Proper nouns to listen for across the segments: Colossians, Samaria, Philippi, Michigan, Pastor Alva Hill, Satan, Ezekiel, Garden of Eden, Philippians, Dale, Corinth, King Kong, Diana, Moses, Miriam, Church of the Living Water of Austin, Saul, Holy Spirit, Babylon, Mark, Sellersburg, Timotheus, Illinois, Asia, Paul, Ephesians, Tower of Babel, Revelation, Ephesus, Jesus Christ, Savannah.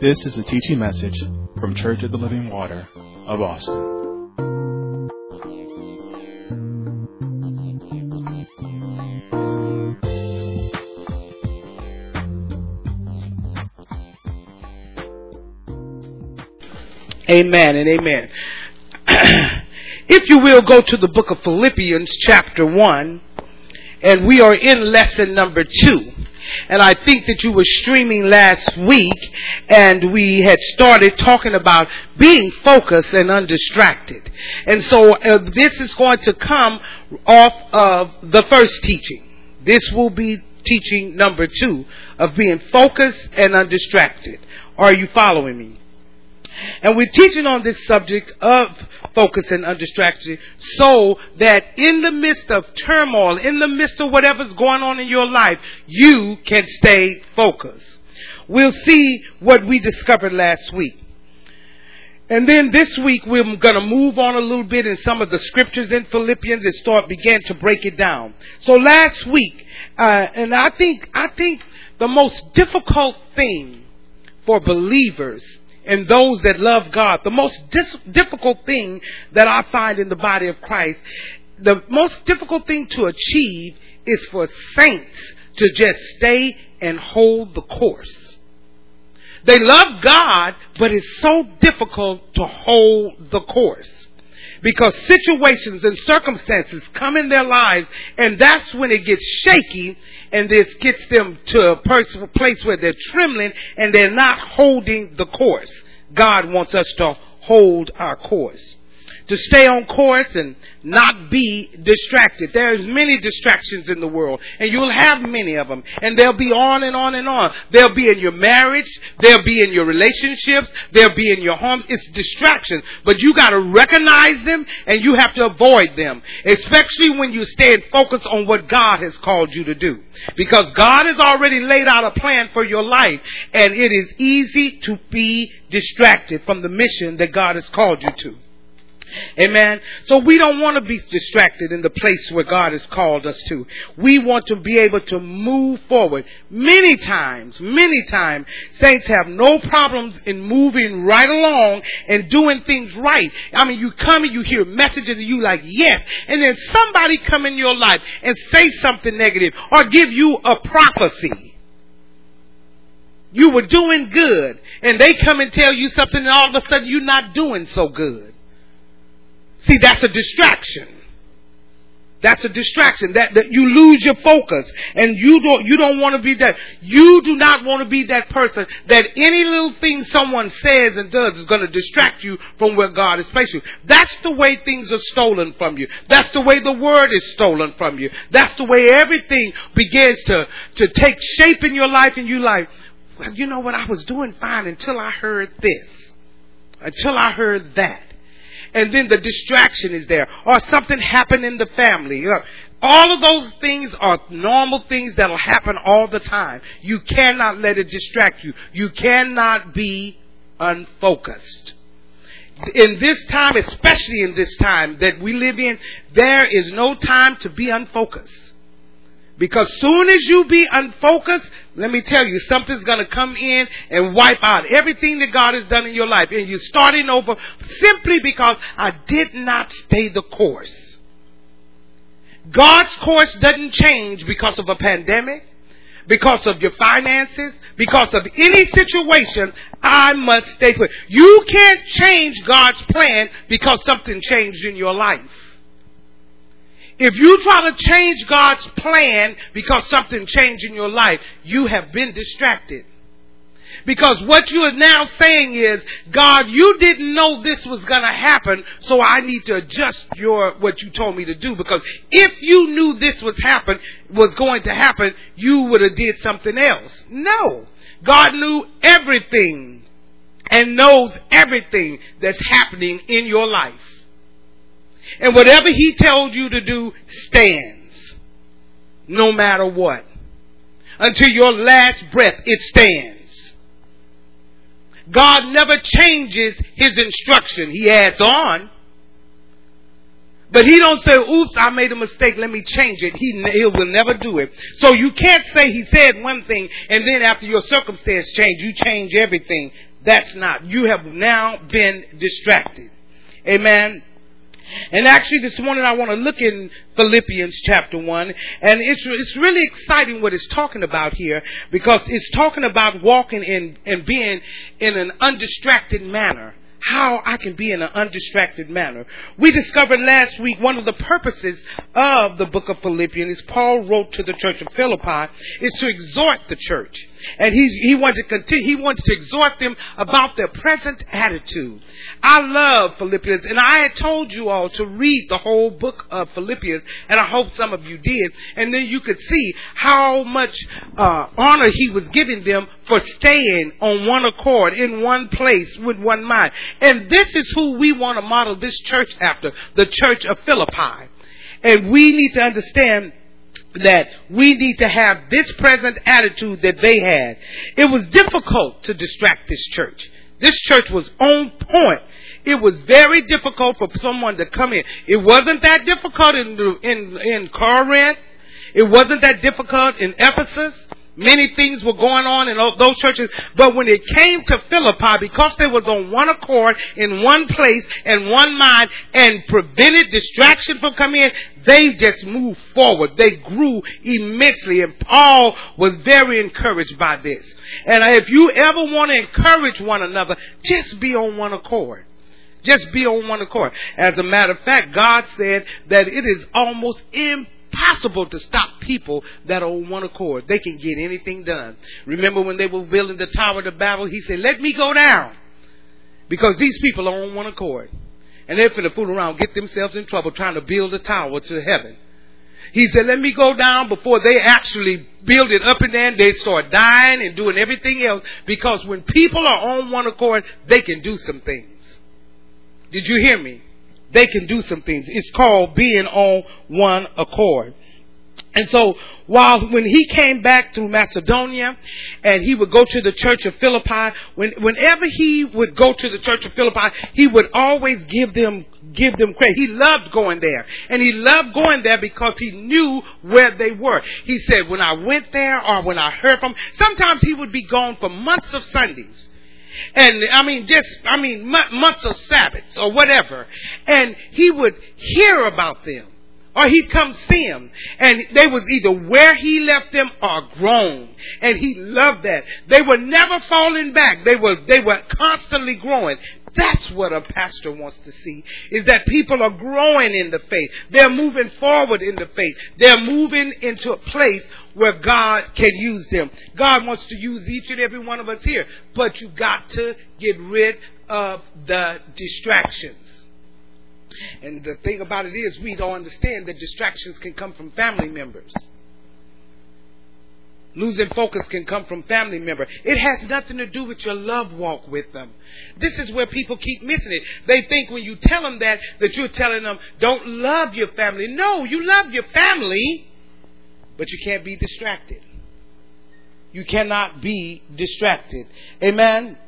This is a teaching message from Church of the Living Water of Austin. Amen and amen. If you will, go to the book of Philippians chapter 1, and we are in lesson number 2. And I think that you were streaming last week, and we had started talking about being focused and undistracted. And so this is going to come off of the first teaching. This will be teaching number 2 of being focused and undistracted. Are you following me? And we're teaching on this subject of focus and undistracted so that in the midst of turmoil, in the midst of whatever's going on in your life, you can stay focused. We'll see what we discovered last week. And then this week, we're going to move on a little bit in some of the scriptures in Philippians and begin to break it down. So last week, and I think the most difficult thing for believers and those that love God, the most difficult thing that I find in the body of Christ, the most difficult thing to achieve is for saints to just stay and hold the course. They love God, but it's so difficult to hold the course because situations and circumstances come in their lives, and that's when it gets shaky. And this gets them to a place where they're trembling and they're not holding the course. God wants us to hold our course, to stay on course and not be distracted. There's many distractions in the world, and you'll have many of them. And they'll be on and on and on. They'll be in your marriage. They'll be in your relationships. They'll be in your home. It's distraction. But you got to recognize them, and you have to avoid them, especially when you stay and focus on what God has called you to do. Because God has already laid out a plan for your life, and it is easy to be distracted from the mission that God has called you to. Amen. So we don't want to be distracted in the place where God has called us to. We want to be able to move forward. Many times, saints have no problems in moving right along and doing things right. I mean, you come and you hear messages and you like, yes. And then somebody come in your life and say something negative or give you a prophecy. You were doing good, and they come and tell you something, and all of a sudden you're not doing so good. See, that's a distraction. That you lose your focus, and you don't want to be that. You do not want to be that person that any little thing someone says and does is going to distract you from where God has placed you. That's the way things are stolen from you. That's the way the word is stolen from you. That's the way everything begins to take shape in your life, and you're like, well, you know what? I was doing fine until I heard this, until I heard that. And then the distraction is there, or something happened in the family. All of those things are normal things that will happen all the time. You cannot let it distract you. You cannot be unfocused. In this time, especially in this time that we live in, there is no time to be unfocused. Because soon as you be unfocused, let me tell you, something's going to come in and wipe out everything that God has done in your life. And you're starting over simply because I did not stay the course. God's course doesn't change because of a pandemic, because of your finances, because of any situation. I must stay put. You can't change God's plan because something changed in your life. If you try to change God's plan because something changed in your life, you have been distracted. Because what you are now saying is, God, you didn't know this was going to happen, so I need to adjust what you told me to do. Because if you knew this was going to happen, you would have did something else. No. God knew everything and knows everything that's happening in your life. And whatever he told you to do stands, no matter what. Until your last breath, it stands. God never changes his instruction. He adds on. But he don't say, oops, I made a mistake, let me change it. He will never do it. So you can't say he said one thing, and then after your circumstance change, you change everything. That's not. You have now been distracted. Amen. And actually this morning I want to look in Philippians chapter 1. And it's really exciting what it's talking about here, because it's talking about walking in and being in an undistracted manner. How I can be in an undistracted manner. We discovered last week one of the purposes of the book of Philippians, Paul wrote to the church of Philippi, is to exhort the church. And he wants to continue. He wants to exhort them about their present attitude. I love Philippians, and I had told you all to read the whole book of Philippians, and I hope some of you did. And then you could see how much honor he was giving them for staying on one accord, in one place, with one mind. And this is who we want to model this church after, the church of Philippi. And we need to understand that we need to have this present attitude that they had. It was difficult to distract this church. This church was on point. It was very difficult for someone to come in. It wasn't that difficult in Corinth. It wasn't that difficult in Ephesus. Many things were going on in those churches. But when it came to Philippi, because they was on one accord, in one place, and one mind, and prevented distraction from coming in, they just moved forward. They grew immensely. And Paul was very encouraged by this. And if you ever want to encourage one another, just be on one accord. Just be on one accord. As a matter of fact, God said that it is almost impossible to stop people that are on one accord. They can get anything done. Remember when they were building the Tower of Babel, he said, let me go down, because these people are on one accord. And they're finna fool around, get themselves in trouble trying to build a tower to heaven. He said, let me go down before they actually build it up, and then they start dying and doing everything else. Because when people are on one accord, they can do some things. Did you hear me? They can do some things. It's called being on one accord. And so when he came back to Macedonia and he would go to the church of Philippi, whenever he would go to the church of Philippi, he would always give them credit. He loved going there. And he loved going there because he knew where they were. He said, when I went there or when I heard from, sometimes he would be gone for months of Sundays. And months of Sabbaths or whatever. And he would hear about them, or he'd come see them, and they was either where he left them or grown. And he loved that. They were never falling back. They were constantly growing. That's what a pastor wants to see, is that people are growing in the faith. They're moving forward in the faith. They're moving into a place where God can use them. God wants to use each and every one of us here, but you got to get rid of the distractions. And the thing about it is, we don't understand that distractions can come from family members. Losing focus can come from family member. It has nothing to do with your love walk with them. This is where people keep missing it. They think when you tell them that you're telling them, don't love your family. No, you love your family, but you can't be distracted. You cannot be distracted. Amen.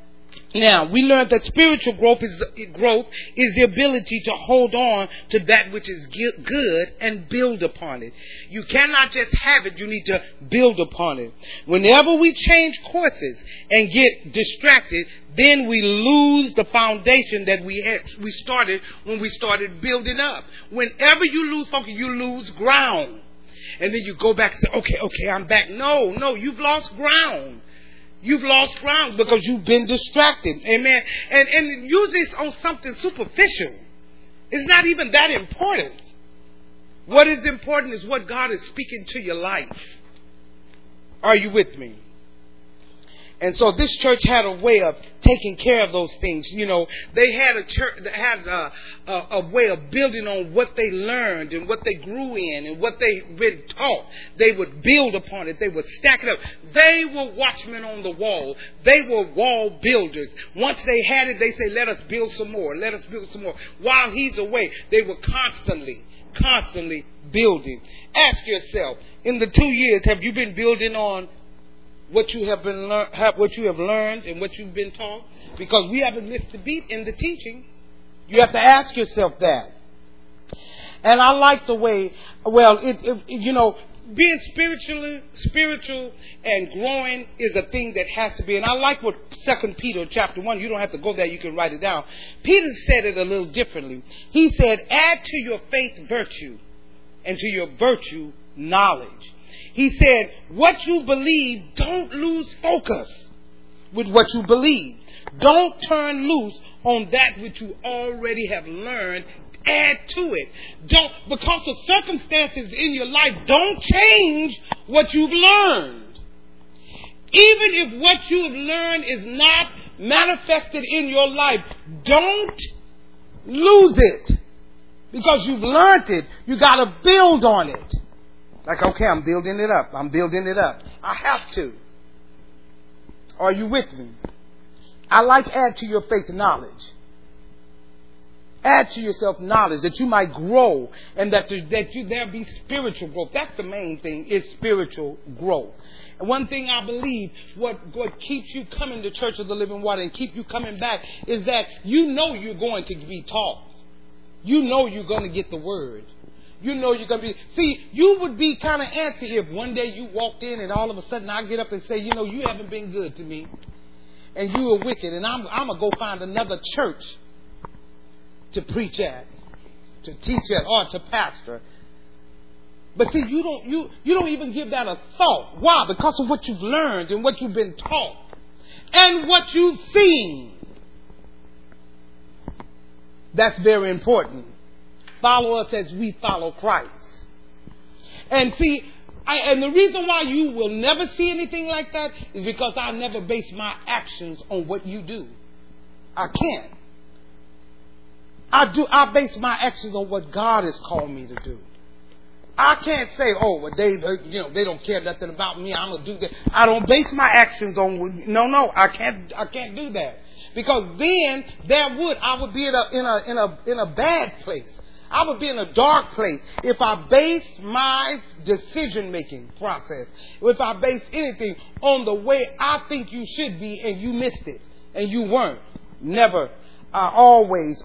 Now, we learned that spiritual growth is the ability to hold on to that which is good and build upon it. You cannot just have it. You need to build upon it. Whenever we change courses and get distracted, then we lose the foundation that we started when we started building up. Whenever you lose focus, you lose ground. And then you go back and say, okay, I'm back. No, you've lost ground. You've lost ground because you've been distracted. Amen. And usually it's on something superficial. It's not even that important. What is important is what God is speaking to your life. Are you with me? And so this church had a way of taking care of those things. You know, they had a church that had a way of building on what they learned and what they grew in and what they've been taught. They would build upon it. They would stack it up. They were watchmen on the wall. They were wall builders. Once they had it, they say, let us build some more. Let us build some more. While he's away, they were constantly building. Ask yourself, in the 2 years, have you been building on what you have learned and what you've been taught? Because we haven't missed a beat in the teaching. You have to ask yourself that. And I like the way, well, being spiritual and growing is a thing that has to be. And I like what 2 Peter chapter 1, you don't have to go there, you can write it down. Peter said it a little differently. He said, add to your faith virtue, and to your virtue knowledge. He said, what you believe, don't lose focus with what you believe. Don't turn loose on that which you already have learned. Add to it. Don't, because of circumstances in your life, don't change what you've learned. Even if what you have learned is not manifested in your life, don't lose it. Because you've learned it. You got to build on it. Like, okay, I'm building it up. I'm building it up. I have to. Are you with me? I like add to your faith knowledge. Add to yourself knowledge that you might grow and that there be spiritual growth. That's the main thing, is spiritual growth. And one thing I believe, what keeps you coming to Church of the Living Water and keep you coming back is that you know you're going to be taught. You know you're going to get the word. You know you're going to be... See, you would be kind of antsy if one day you walked in and all of a sudden I get up and say, you know, you haven't been good to me. And you are wicked. And I'm going to go find another church to preach at, to teach at, or to pastor. But see, you don't even give that a thought. Why? Because of what you've learned and what you've been taught and what you've seen. That's very important. Follow us as we follow Christ. And see, and the reason why you will never see anything like that is because I never base my actions on what you do. I can't. I base my actions on what God has called me to do. I can't say, oh, well, they don't care nothing about me. I'm going to do that. I don't base my actions on, no, I can't do that. Because then I would be in a bad place. I would be in a dark place if I base my decision-making process, if I base anything on the way I think you should be and you missed it and you weren't. Never. I always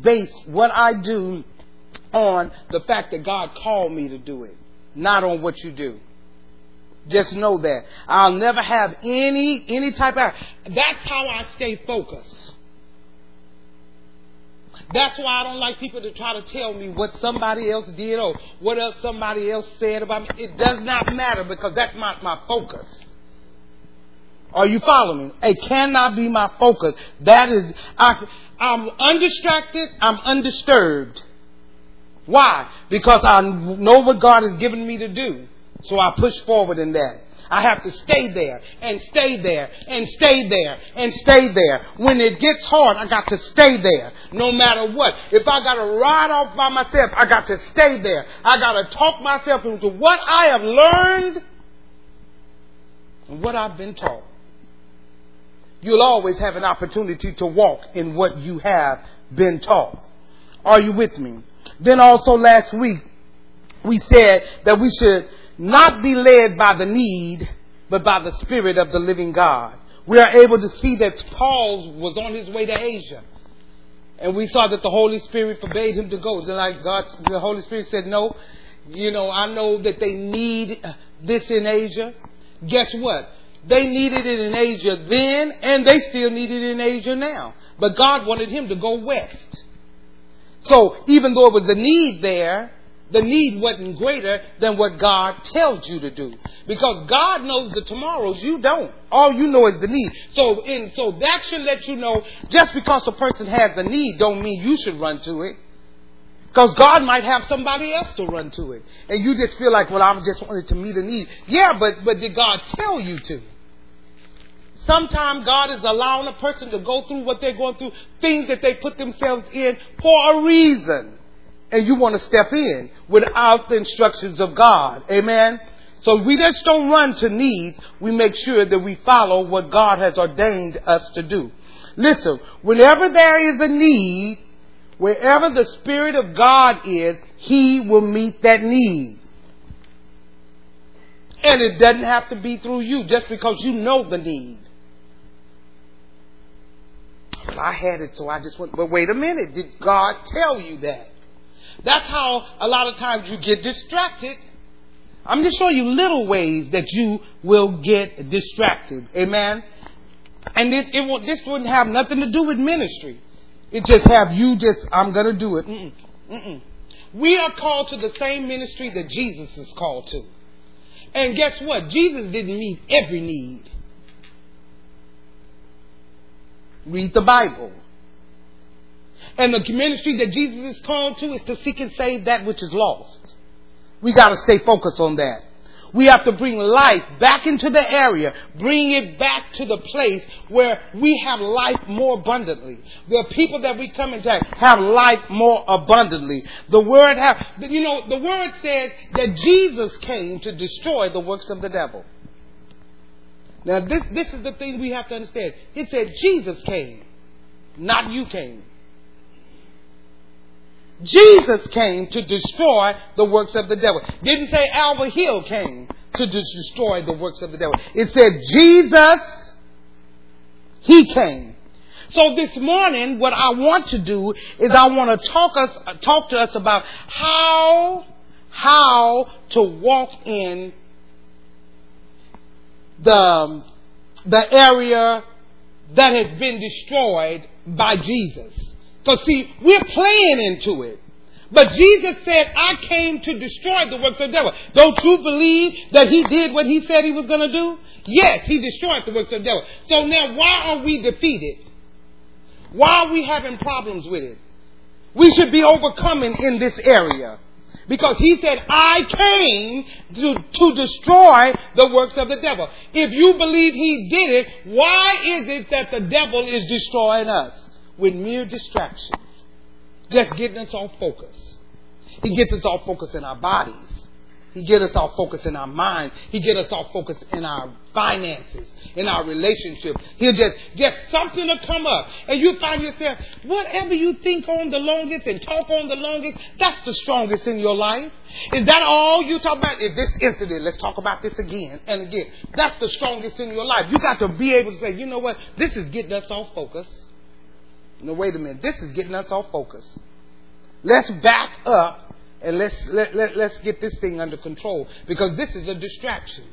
base what I do on the fact that God called me to do it, not on what you do. Just know that. I'll never have any type of... That's how I stay focused. That's why I don't like people to try to tell me what somebody else did or what else somebody else said about me. It does not matter because that's not my focus. Are you following me? It cannot be my focus. That is, I'm undistracted. I'm undisturbed. Why? Because I know what God has given me to do. So I push forward in that. I have to stay there and stay there and stay there and stay there. When it gets hard, I got to stay there no matter what. If I got to ride off by myself, I got to stay there. I got to talk myself into what I have learned and what I've been taught. You'll always have an opportunity to walk in what you have been taught. Are you with me? Then also last week, we said that we should not be led by the need, but by the Spirit of the living God. We are able to see that Paul was on his way to Asia. And we saw that the Holy Spirit forbade him to go. The Holy Spirit said, no, I know that they need this in Asia. Guess what? They needed it in Asia then, and they still need it in Asia now. But God wanted him to go west. So even though it was a need there, the need wasn't greater than what God tells you to do. Because God knows the tomorrows, you don't. All you know is the need. So that should let you know, just because a person has a need don't mean you should run to it. Because God might have somebody else to run to it. And you just feel like, well, I just wanted to meet a need. Yeah, but did God tell you to? Sometimes God is allowing a person to go through what they're going through, things that they put themselves in for a reason. And you want to step in without the instructions of God. Amen? So we just don't run to needs. We make sure that we follow what God has ordained us to do. Listen, whenever there is a need, wherever the Spirit of God is, He will meet that need. And it doesn't have to be through you just because you know the need. I had it, so I just went, but wait a minute. Did God tell you that? That's how a lot of times you get distracted I'm just showing you little ways that you will get distracted. Amen. And this wouldn't have nothing to do with ministry. It just have you just, I'm going to do it. Mm-mm, mm-mm. We are called to the same ministry that Jesus is called to. And guess what? Jesus didn't meet every need. Read the Bible. And the ministry that Jesus is called to is to seek and save that which is lost. We got to stay focused on that. We have to bring life back into the area. Bring it back to the place where we have life more abundantly. The people that we come into have life more abundantly. The word the word says that Jesus came to destroy the works of the devil. Now this is the thing we have to understand. It said Jesus came, not you came. Jesus came to destroy the works of the devil. Didn't say Alva Hill came to destroy the works of the devil. It said Jesus, He came. So this morning, what I want to do is I want to talk to us about how to walk in the area that has been destroyed by Jesus. Because see, we're playing into it. But Jesus said, I came to destroy the works of the devil. Don't you believe that He did what He said He was going to do? Yes, He destroyed the works of the devil. So now why are we defeated? Why are we having problems with it? We should be overcoming in this area. Because He said, I came to destroy the works of the devil. If you believe He did it, why is it that the devil is destroying us? With mere distractions, just getting us off focus. He gets us off focus in our bodies. He gets us off focus in our mind. He gets us off focus in our finances, in our relationship. He'll just something will come up, and you find yourself, whatever you think on the longest and talk on the longest, that's the strongest in your life. Is that all you talk about? Is this incident? Let's talk about this again and again. That's the strongest in your life. You got to be able to say, you know what? This is getting us off focus. No, wait a minute. This is getting us off focus. Let's back up and let's get this thing under control, because this is a distraction.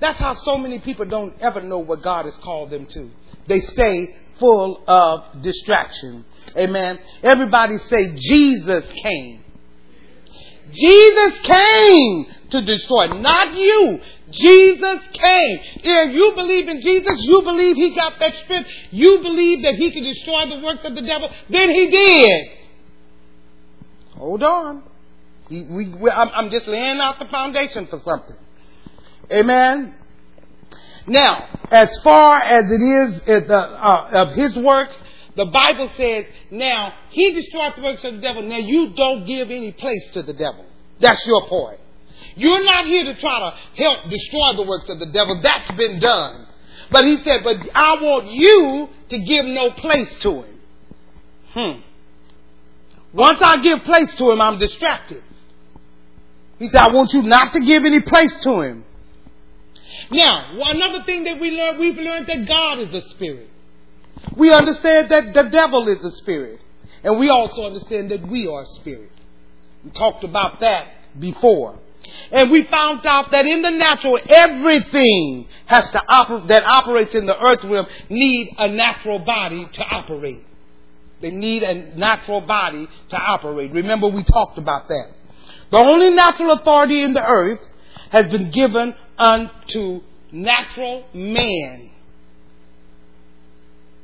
That's how so many people don't ever know what God has called them to. They stay full of distraction. Amen. Everybody say, Jesus came. Jesus came to destroy, not you. Jesus came. If you believe in Jesus, you believe He got that strength, you believe that He can destroy the works of the devil, then He did. Hold on. I'm just laying out the foundation for something. Amen. Now, as far as it is of His works, the Bible says, now, He destroyed the works of the devil. Now, you don't give any place to the devil. That's your part. You're not here to try to help destroy the works of the devil. That's been done. But He said, but I want you to give no place to him. Once I give place to him, I'm distracted. He said, I want you not to give any place to him. Now, another thing that we've learned that God is a spirit. We understand that the devil is a spirit. And we also understand that we are a spirit. We talked about that before. And we found out that in the natural, everything has to that operates in the earth realm need a natural body to operate. They need a natural body to operate. Remember, we talked about that. The only natural authority in the earth has been given unto natural man.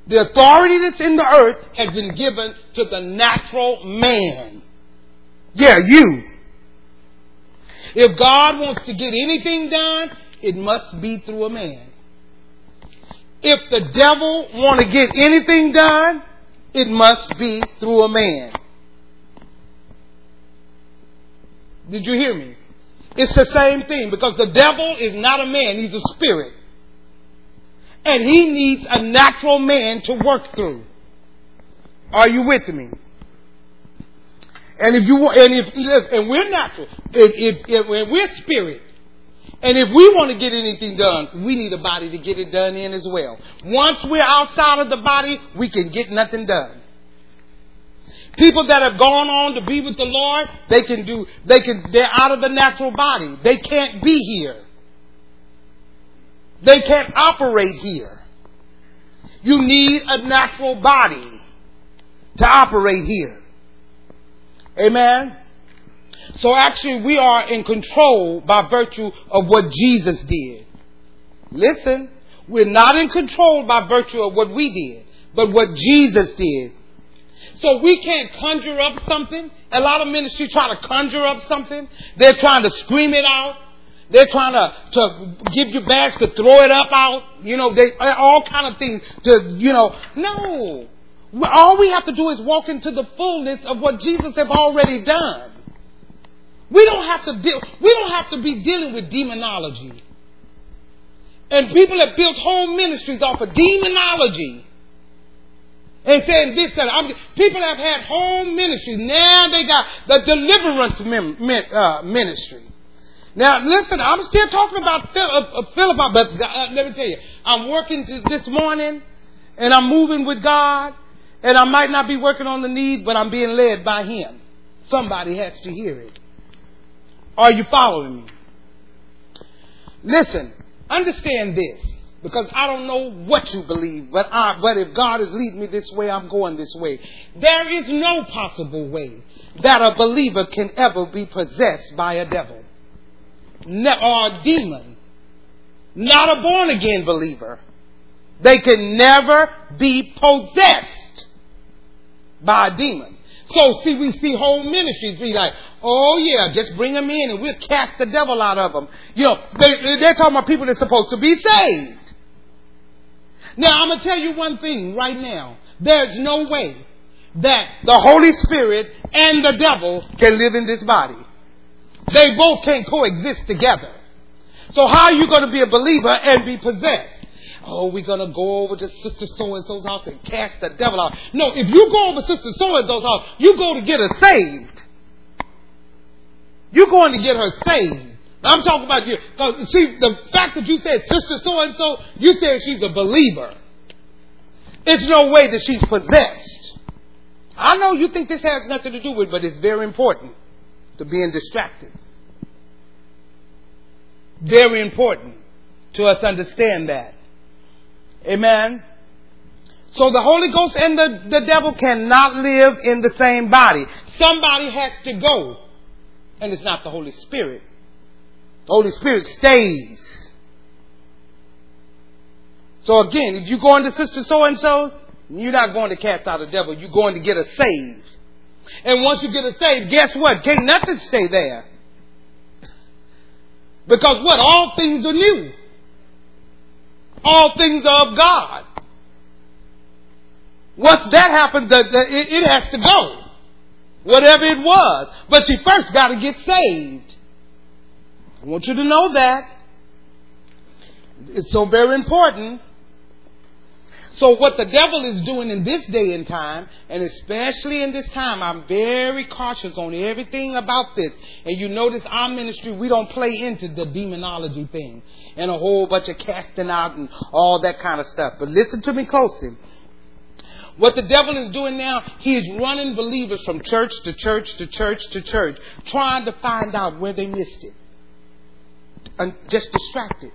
The authority that's in the earth has been given to the natural man. Yeah, you. If God wants to get anything done, it must be through a man. If the devil wants to get anything done, it must be through a man. Did you hear me? It's the same thing, because the devil is not a man, he's a spirit. And he needs a natural man to work through. Are you with me? And if we're natural, if we're spirit, and if we want to get anything done, we need a body to get it done in as well. Once we're outside of the body, we can get nothing done. People that have gone on to be with the Lord, they're out of the natural body. They can't be here. They can't operate here. You need a natural body to operate here. Amen? So actually we are in control by virtue of what Jesus did. Listen, we're not in control by virtue of what we did, but what Jesus did. So we can't conjure up something. A lot of ministries try to conjure up something. They're trying to scream it out. They're trying to give you bags to throw it up out. You know, they all kind of things to, you know. No. All we have to do is walk into the fullness of what Jesus have already done. We don't have to be dealing with demonology. And people have built whole ministries off of demonology. And saying this, that people have had whole ministries. Now they got the deliverance ministry. Now listen, I'm still talking about Philippi, but let me tell you, I'm working this morning, and I'm moving with God, and I might not be working on the need, but I'm being led by Him. Somebody has to hear it. Are you following me? Listen, understand this, because I don't know what you believe, but if God is leading me this way, I'm going this way. There is no possible way that a believer can ever be possessed by a devil or a demon. Not a born-again believer. They can never be possessed by a demon. So, see, we see whole ministries be like, oh yeah, just bring them in and we'll cast the devil out of them. You know, they're talking about people that's supposed to be saved. Now, I'm going to tell you one thing right now. There's no way that the Holy Spirit and the devil can live in this body. They both can't coexist together. So how are you going to be a believer and be possessed? Oh, we're going to go over to Sister So-and-so's house and cast the devil out. No, if you go over to Sister So-and-so's house, you go to get her saved. You're going to get her saved. I'm talking about you. Because see, the fact that you said Sister So-and-so, you said she's a believer. It's no way that she's possessed. I know you think this has nothing to do with it, but it's very important to being distracted. Very important to us understand that. Amen. So the Holy Ghost and the devil cannot live in the same body. Somebody has to go. And it's not the Holy Spirit. The Holy Spirit stays. So again, if you're going to Sister So-and-so, you're not going to cast out the devil. You're going to get her saved. And once you get her saved, guess what? Can't nothing stay there. Because what? All things are new. All things are of God. Once that happens, it has to go. Whatever it was. But she first got to get saved. I want you to know that. It's so very important. So what the devil is doing in this day and time, and especially in this time, I'm very cautious on everything about this. And you notice our ministry, we don't play into the demonology thing and a whole bunch of casting out and all that kind of stuff. But listen to me closely. What the devil is doing now, he is running believers from church to church to church to church, trying to find out where they missed it. And just distracted.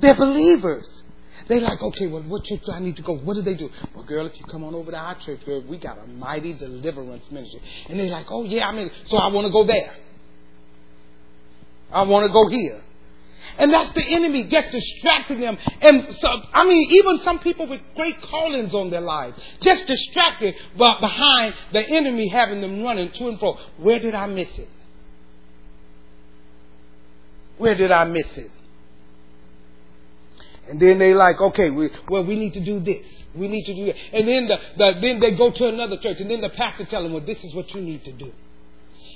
They're believers. They like, okay, well, what church do I need to go? What do they do? Well, girl, if you come on over to our church, girl, we got a mighty deliverance ministry. And they're like, oh, yeah, so I want to go there. I want to go here. And that's the enemy just distracting them. And so, even some people with great callings on their life, just distracted behind the enemy having them running to and fro. Where did I miss it? Where did I miss it? And then they like, okay, we need to do this. We need to do that. And then then they go to another church. And then the pastor tell them, well, this is what you need to do.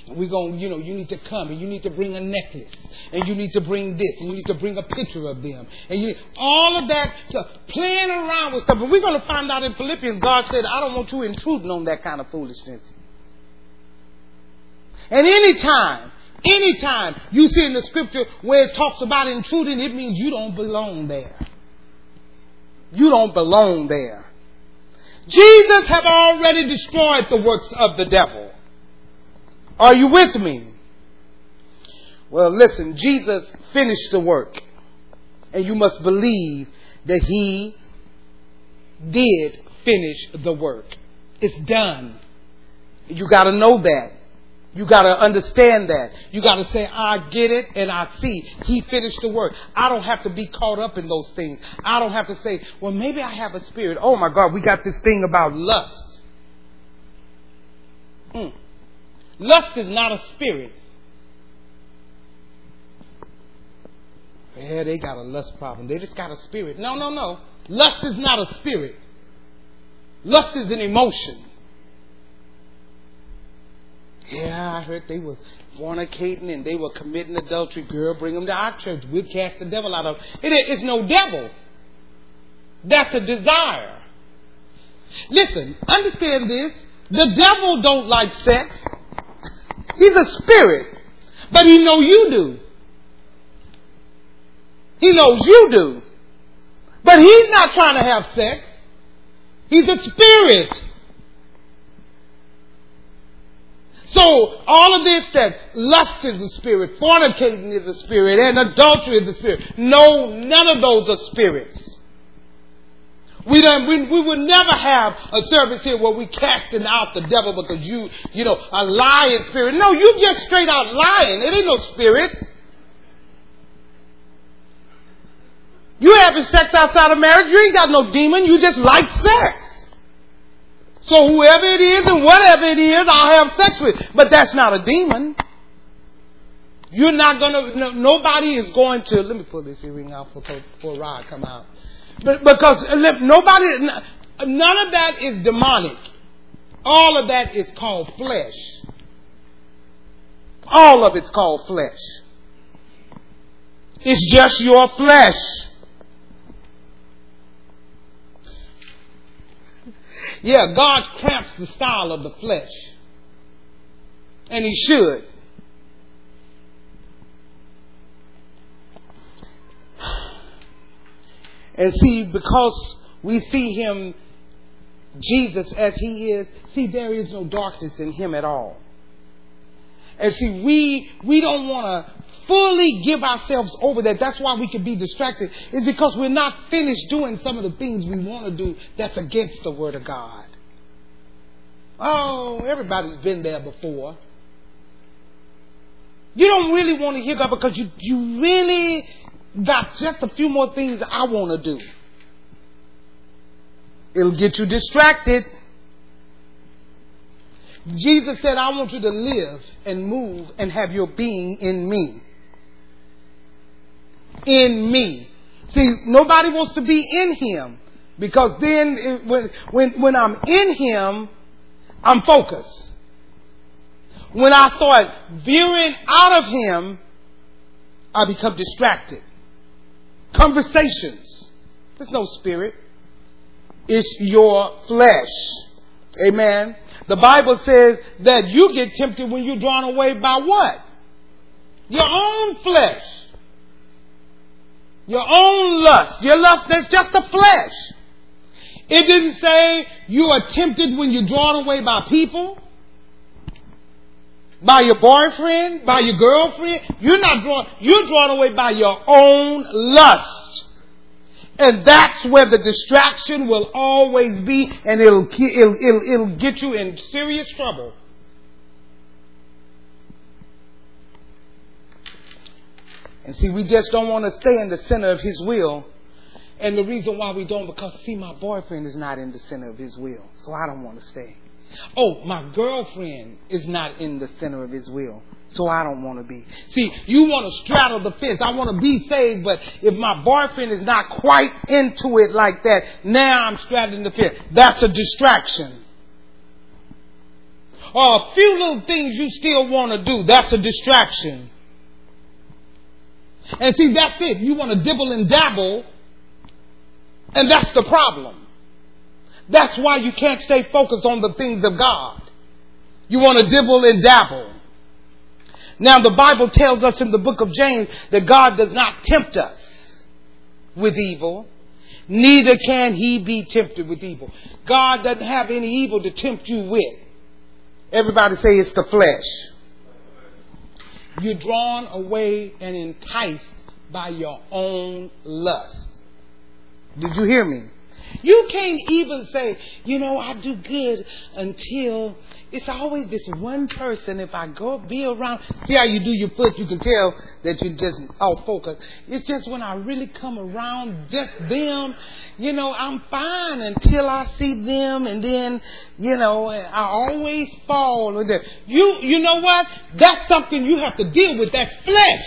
And we're going, you need to come. And you need to bring a necklace. And you need to bring this. And you need to bring a picture of them. And all of that stuff, playing around with stuff. And we're going to find out in Philippians, God said, I don't want you intruding on that kind of foolishness. And anytime you see in the scripture where it talks about intruding, it means you don't belong there. You don't belong there. Jesus have already destroyed the works of the devil. Are you with me? Well, listen, Jesus finished the work. And you must believe that he did finish the work. It's done. You got to know that. You got to understand that. You got to say, I get it and I see. He finished the work. I don't have to be caught up in those things. I don't have to say, well, maybe I have a spirit. Oh, my God, we got this thing about lust. Lust is not a spirit. Yeah, they got a lust problem. They just got a spirit. No. Lust is not a spirit. Lust is an emotion. Yeah, I heard they was fornicating and they were committing adultery. Girl, bring them to our church. We'll cast the devil out of them. It's no devil. That's a desire. Listen, understand this. The devil don't like sex. He's a spirit. But he know you do. He knows you do. But he's not trying to have sex. He's a spirit. So all of this, that lust is a spirit, fornicating is a spirit, and adultery is a spirit. No, none of those are spirits. We would never have a service here where we casting out the devil because you a lying spirit. No, you just straight out lying. It ain't no spirit. You having sex outside of marriage, you ain't got no demon, you just like sex. So whoever it is and whatever it is, I'll have sex with. But that's not a demon. You're not going to, nobody is going to, let me pull this earring out before Rod come out. But because none of that is demonic. All of that is called flesh. All of it's called flesh. It's just your flesh. Yeah, God cramps the style of the flesh. And he should. And see, because we see him, Jesus, as he is, see, there is no darkness in him at all. And see, we don't want to fully give ourselves over that. That's why we can be distracted. It's because we're not finished doing some of the things we want to do that's against the Word of God. Oh, everybody's been there before. You don't really want to hear God because you really got just a few more things I want to do. It'll get you distracted. Jesus said, I want you to live and move and have your being in me. In me. See, nobody wants to be in him because then when I'm in him, I'm focused. When I start veering out of him, I become distracted. Conversations. There's no spirit. It's your flesh. Amen. The Bible says that you get tempted when you're drawn away by what? Your own flesh. Your own lust. Your lust, that's just the flesh. It didn't say you are tempted when you're drawn away by people, by your boyfriend, by your girlfriend. You're drawn away by your own lust. And that's where the distraction will always be, and it'll get you in serious trouble. And see, we just don't want to stay in the center of his will. And the reason why we don't, because see, my boyfriend is not in the center of his will, so I don't want to stay. Oh, my girlfriend is not in the center of his will, so I don't want to be. See, you want to straddle the fence. I want to be saved, but if my boyfriend is not quite into it like that, now I'm straddling the fence. That's a distraction. Or a few little things you still want to do. That's a distraction. And see, that's it. You want to dibble and dabble, and that's the problem. That's why you can't stay focused on the things of God. You want to dibble and dabble. Now, the Bible tells us in the book of James that God does not tempt us with evil. neither can he be tempted with evil. God doesn't have any evil to tempt you with. Everybody say it's the flesh. You're drawn away and enticed by your own lust. Did you hear me? You can't even say, you know, I do good until it's always this one person. If I go be around, see how you do your foot, you can tell that you're just out focused. It's just when I really come around just them, you know, I'm fine until I see them, and then, you know, I always fall with them. You know what? That's something you have to deal with. That's flesh.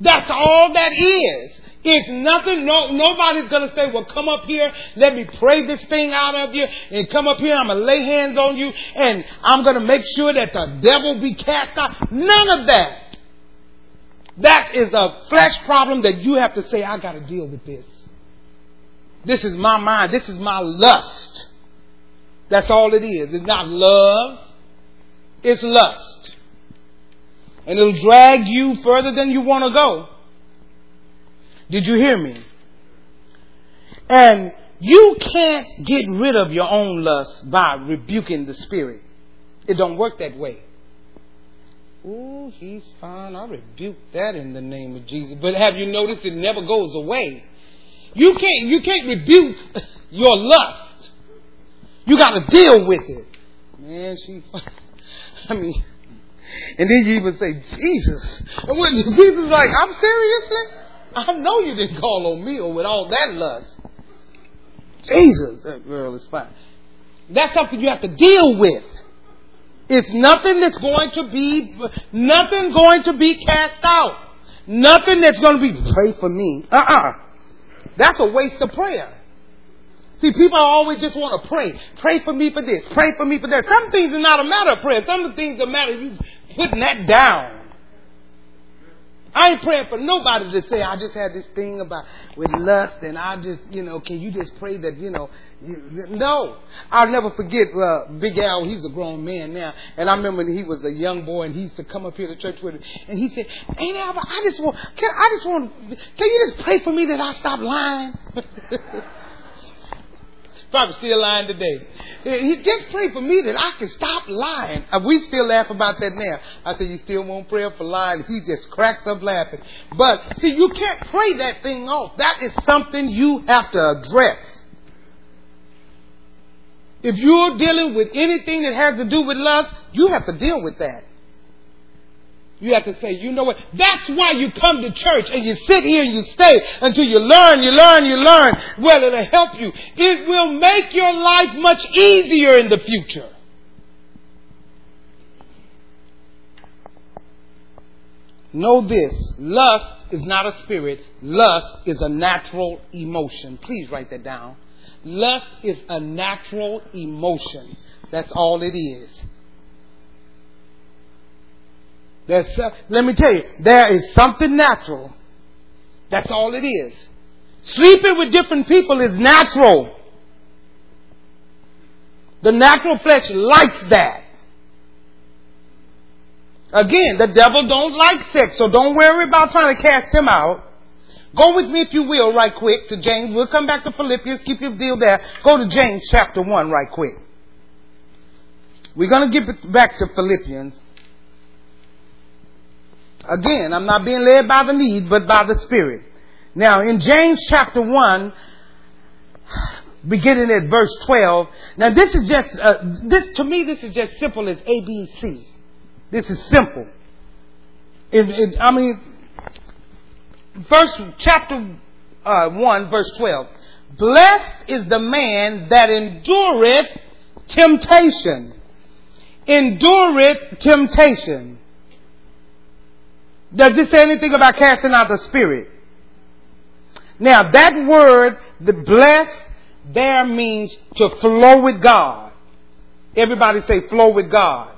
That's all that is. It's nothing. Nobody's going to say, well, come up here. Let me pray this thing out of you. And come up here. I'm going to lay hands on you. And I'm going to make sure that the devil be cast out. None of that. That is a flesh problem that you have to say, I got to deal with this. This is my mind. This is my lust. That's all it is. It's not love. It's lust. And it'll drag you further than you want to go. Did you hear me? And you can't get rid of your own lust by rebuking the spirit. It don't work that way. Ooh, he's fine. I rebuke that in the name of Jesus. But have you noticed it never goes away? You can't rebuke your lust. You got to deal with it. Man, she's fine. I mean, and then you even say, Jesus. And what Jesus like, I'm seriously? I know you didn't call on me or with all that lust. Jesus, that girl is fine. That's something you have to deal with. It's nothing that's going to be, nothing going to be cast out. Nothing that's going to be, pray for me. That's a waste of prayer. See, people always just want to pray. Pray for me for this. Pray for me for that. Some things are not a matter of prayer. Some of the things that matter, you putting that down. I ain't praying for nobody to say, I just had this thing about with lust, and I just, you know, can you just pray that, you know, no. I'll never forget Big Al. He's a grown man now, and I remember when he was a young boy, and he used to come up here to church with him, and he said, "Ain't Alva, can you just pray for me that I stop lying?" Probably still lying today. He just prayed for me that I can stop lying. We still laugh about that now. I said, you still want prayer for lying? He just cracks up laughing. But see, you can't pray that thing off. That is something you have to address. If you're dealing with anything that has to do with lust, you have to deal with that. You have to say, you know what? That's why you come to church and you sit here and you stay until you learn, you learn, you learn. Well, it'll help you. It will make your life much easier in the future. Know this, lust is not a spirit. Lust is a natural emotion. Please write that down. Lust is a natural emotion. That's all it is. Let me tell you, there is something natural. That's all it is. Sleeping with different people is natural. The natural flesh likes that. Again, the devil don't like sex, so don't worry about trying to cast him out. Go with me, if you will, right quick to James. We'll come back to Philippians. Keep your deal there. Go to James chapter 1 right quick. We're going to get back to Philippians. Again, I'm not being led by the need, but by the Spirit. Now, in James chapter 1, beginning at verse 12. Now, this is just, to me, this is just simple as ABC. This is simple. Chapter 1, verse 12. Blessed is the man that endureth temptation. Endureth temptation. Does this say anything about casting out the spirit? Now, that word, the blessed, there means to flow with God. Everybody say flow with God.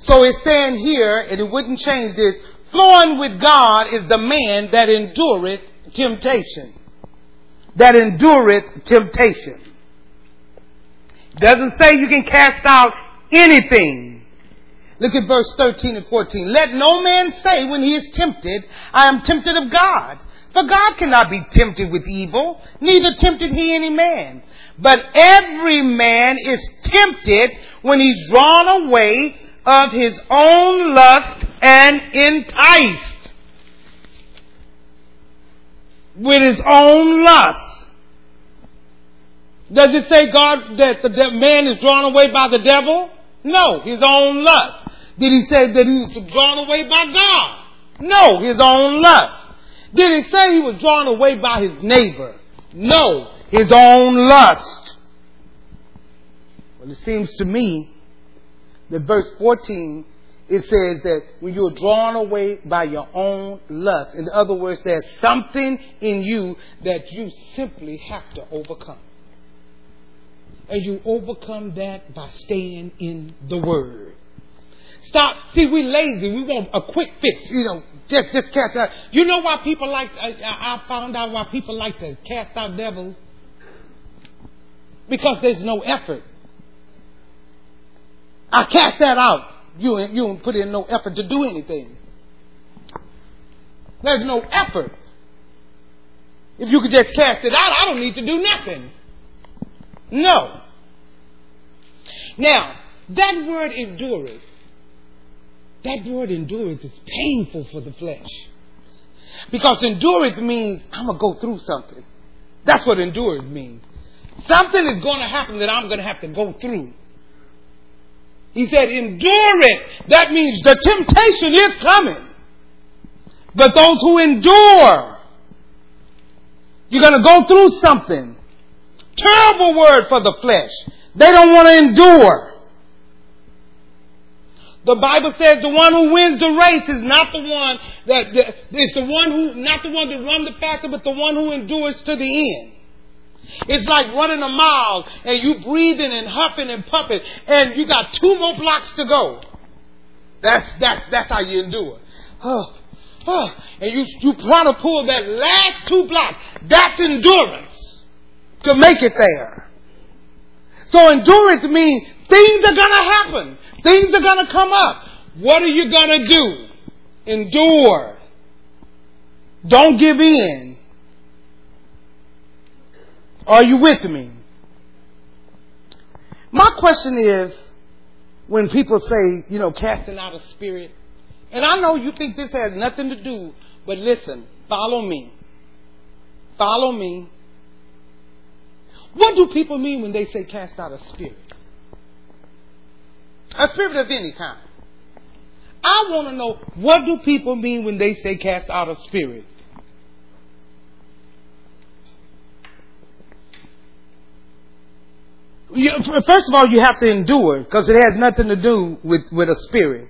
So it's saying here, and it wouldn't change this, flowing with God is the man that endureth temptation. That endureth temptation. Doesn't say you can cast out anything. Look at verse 13 and 14. Let no man say when he is tempted, I am tempted of God. For God cannot be tempted with evil, neither tempteth he any man. But every man is tempted when he's drawn away of his own lust and enticed with his own lust. Does it say God that the man is drawn away by the devil? No, his own lust. Did he say that he was drawn away by God? No, his own lust. Did he say he was drawn away by his neighbor? No, his own lust. Well, it seems to me that verse 14, it says that when you're drawn away by your own lust, in other words, there's something in you that you simply have to overcome. And you overcome that by staying in the Word. Stop. See, we're lazy. We want a quick fix. You know, just cast out. You know why people like to, I found out why people like to cast out devils? Because there's no effort. I cast that out. You don't put in no effort to do anything. There's no effort. If you could just cast it out, I don't need to do nothing. No. Now, that word endureth. That word endureth is painful for the flesh. Because endureth means I'm going to go through something. That's what endureth means. Something is going to happen that I'm going to have to go through. He said endure it. That means the temptation is coming. But those who endure, you're going to go through something. Terrible word for the flesh. They don't want to endure. The Bible says the one who wins the race is not the one that it's the one who not the one that run the factor, but the one who endures to the end. It's like running a mile and you breathing and huffing and puffing and you got 2 more blocks to go. That's how you endure. And you try to pull that last 2 blocks. That's endurance to make it there. So endurance means things are going to happen. Things are going to come up. What are you going to do? Endure. Don't give in. Are you with me? My question is, when people say, you know, casting out a spirit, and I know you think this has nothing to do, but listen, follow me. Follow me. What do people mean when they say cast out a spirit? A spirit of any kind. I want to know, what do people mean when they say cast out a spirit? First of all, you have to endure, because it has nothing to do with a spirit.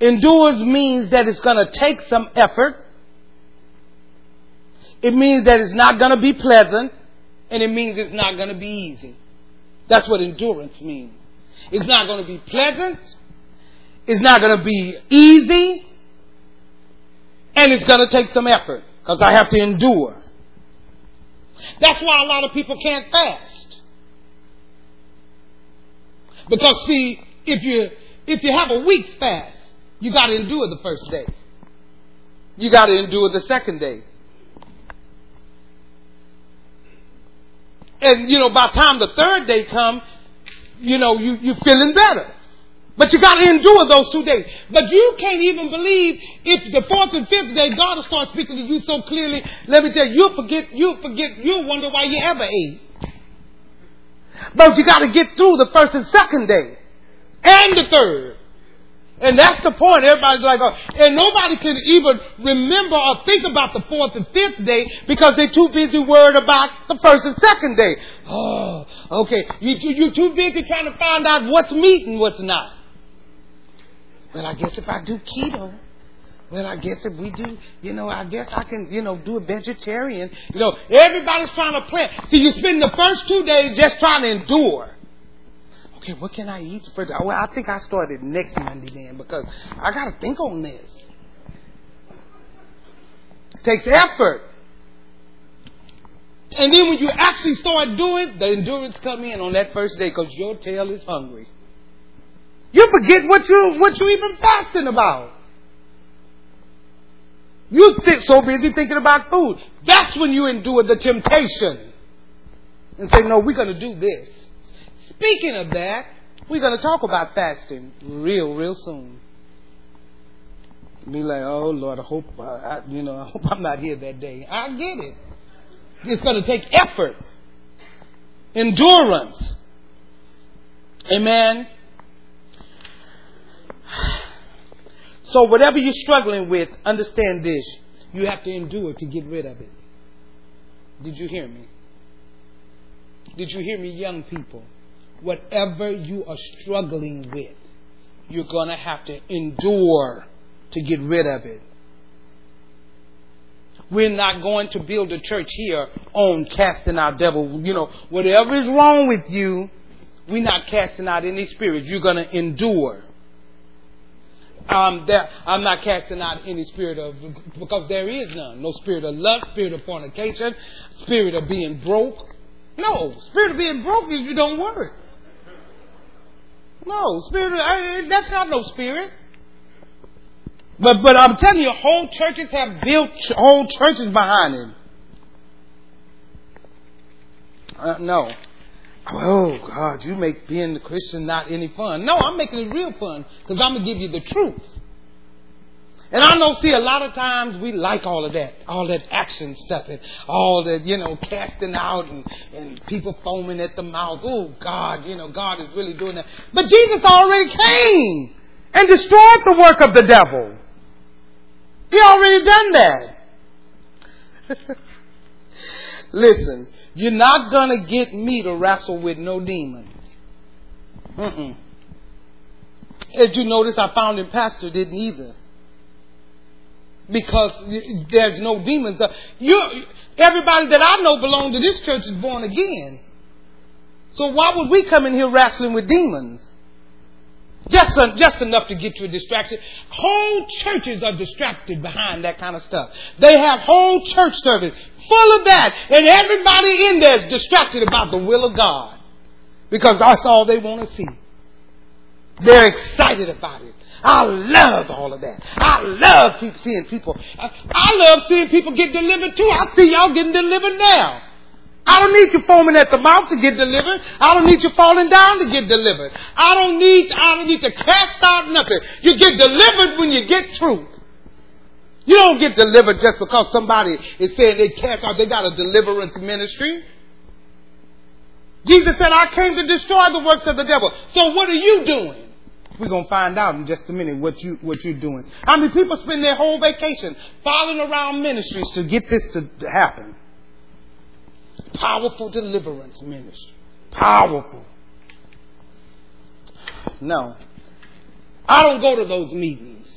Endures means that it's going to take some effort. It means that it's not going to be pleasant, and it means it's not going to be easy. That's what endurance means. It's not going to be pleasant, it's not going to be easy, and it's going to take some effort, because I have to endure. That's why a lot of people can't fast. Because see, if you have a week's fast, you got to endure the first day. You got to endure the second day. And you know, by the time the third day comes, you know, you're feeling better. But you got to endure those 2 days. But you can't even believe if the 4th and 5th day God will start speaking to you so clearly. Let me tell you, you'll forget, you'll wonder why you ever ate. But you got to get through the 1st and 2nd day and the 3rd. And that's the point. Everybody's like, oh, and nobody can even remember or think about the 4th and 5th day because they're too busy worried about the 1st and 2nd day. Oh, okay. You're too busy trying to find out what's meat and what's not. Well, I guess if I do keto, well, I guess if we do, you know, I guess I can, you know, do a vegetarian. You know, everybody's trying to plan. See, you spend the first 2 days just trying to endure. Okay, what can I eat? Well, I think I started next Monday then because I got to think on this. It takes effort. And then when you actually start doing, the endurance come in on that first day because your tail is hungry. You forget what you even fasting about. You're so busy thinking about food. That's when you endure the temptation. And say, no, we're going to do this. Speaking of that, we're going to talk about fasting real soon. Be like, oh, Lord, I hope I'm not here that day. I get it. It's going to take effort. Endurance. Amen. So whatever you're struggling with, understand this. You have to endure to get rid of it. Did you hear me? Did you hear me, young people? Whatever you are struggling with, you're going to have to endure to get rid of it. We're not going to build a church here on casting out devil. You know, whatever is wrong with you, we're not casting out any spirits. You're going to endure. I'm not casting out any spirit of, because there is none. No spirit of lust, spirit of fornication, spirit of being broke. No, spirit of being broke is you don't work. No, spirit of, that's not no spirit. But I'm telling you, whole churches have built whole churches behind it. No. Oh, God, you make being the Christian not any fun. No, I'm making it real fun because I'm going to give you the truth. And I know, see, a lot of times we like all that action stuff and all that, you know, casting out and people foaming at the mouth. Oh, God, you know, God is really doing that. But Jesus already came and destroyed the work of the devil. He already done that. Listen, you're not going to get me to wrestle with no demons. Mm-mm. If you notice, our founding pastor didn't either. Because there's no demons. Everybody that I know belong to this church is born again. So why would we come in here wrestling with demons? Just enough to get you distracted. Whole churches are distracted behind that kind of stuff. They have whole church service full of that. And everybody in there is distracted about the will of God. Because that's all they want to see. They're excited about it. I love all of that. I love seeing people. I love seeing people get delivered too. I see y'all getting delivered now. I don't need you foaming at the mouth to get delivered. I don't need you falling down to get delivered. I don't need to cast out nothing. You get delivered when you get truth. You don't get delivered just because somebody is saying they cast out. They got a deliverance ministry. Jesus said, I came to destroy the works of the devil. So what are you doing? We're going to find out in just a minute what you're doing. I mean, people spend their whole vacation following around ministries to get this to happen. Powerful deliverance ministry. Powerful. No. I don't go to those meetings.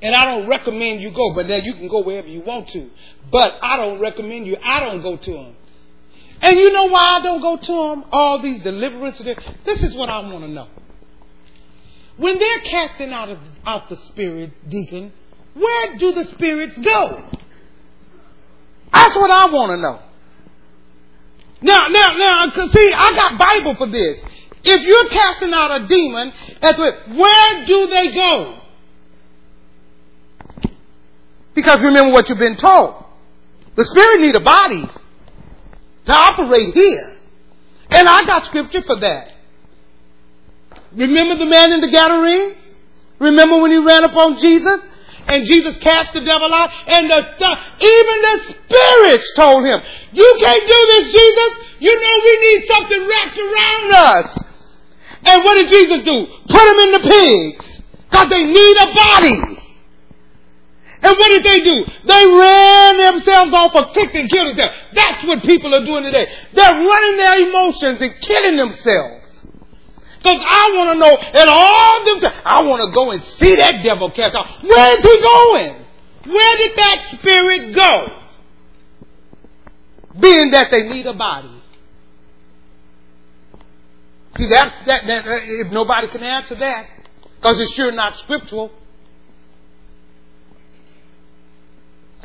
And I don't recommend you go. But then you can go wherever you want to. But I don't recommend you. I don't go to them. And you know why I don't go to them? All these deliverances. This is what I want to know. When they're casting out the spirit, deacon, where do the spirits go? That's what I want to know. Now, see, I got Bible for this. If you're casting out a demon, where do they go? Because remember what you've been told. The spirit need a body to operate here. And I got scripture for that. Remember the man in the Gadarene? Remember when he ran upon Jesus? And Jesus cast the devil out? And even the spirits told him, you can't do this, Jesus. You know we need something wrapped around us. And what did Jesus do? Put him in the pigs. Because they need a body. And what did they do? They ran themselves off and kicked and killed themselves. That's what people are doing today. They're running their emotions and killing themselves. Because I want to know, and all them times, I want to go and see that devil cast out. Where is he going? Where did that spirit go? Being that they need a body. See, that if nobody can answer that, because it's sure not scriptural.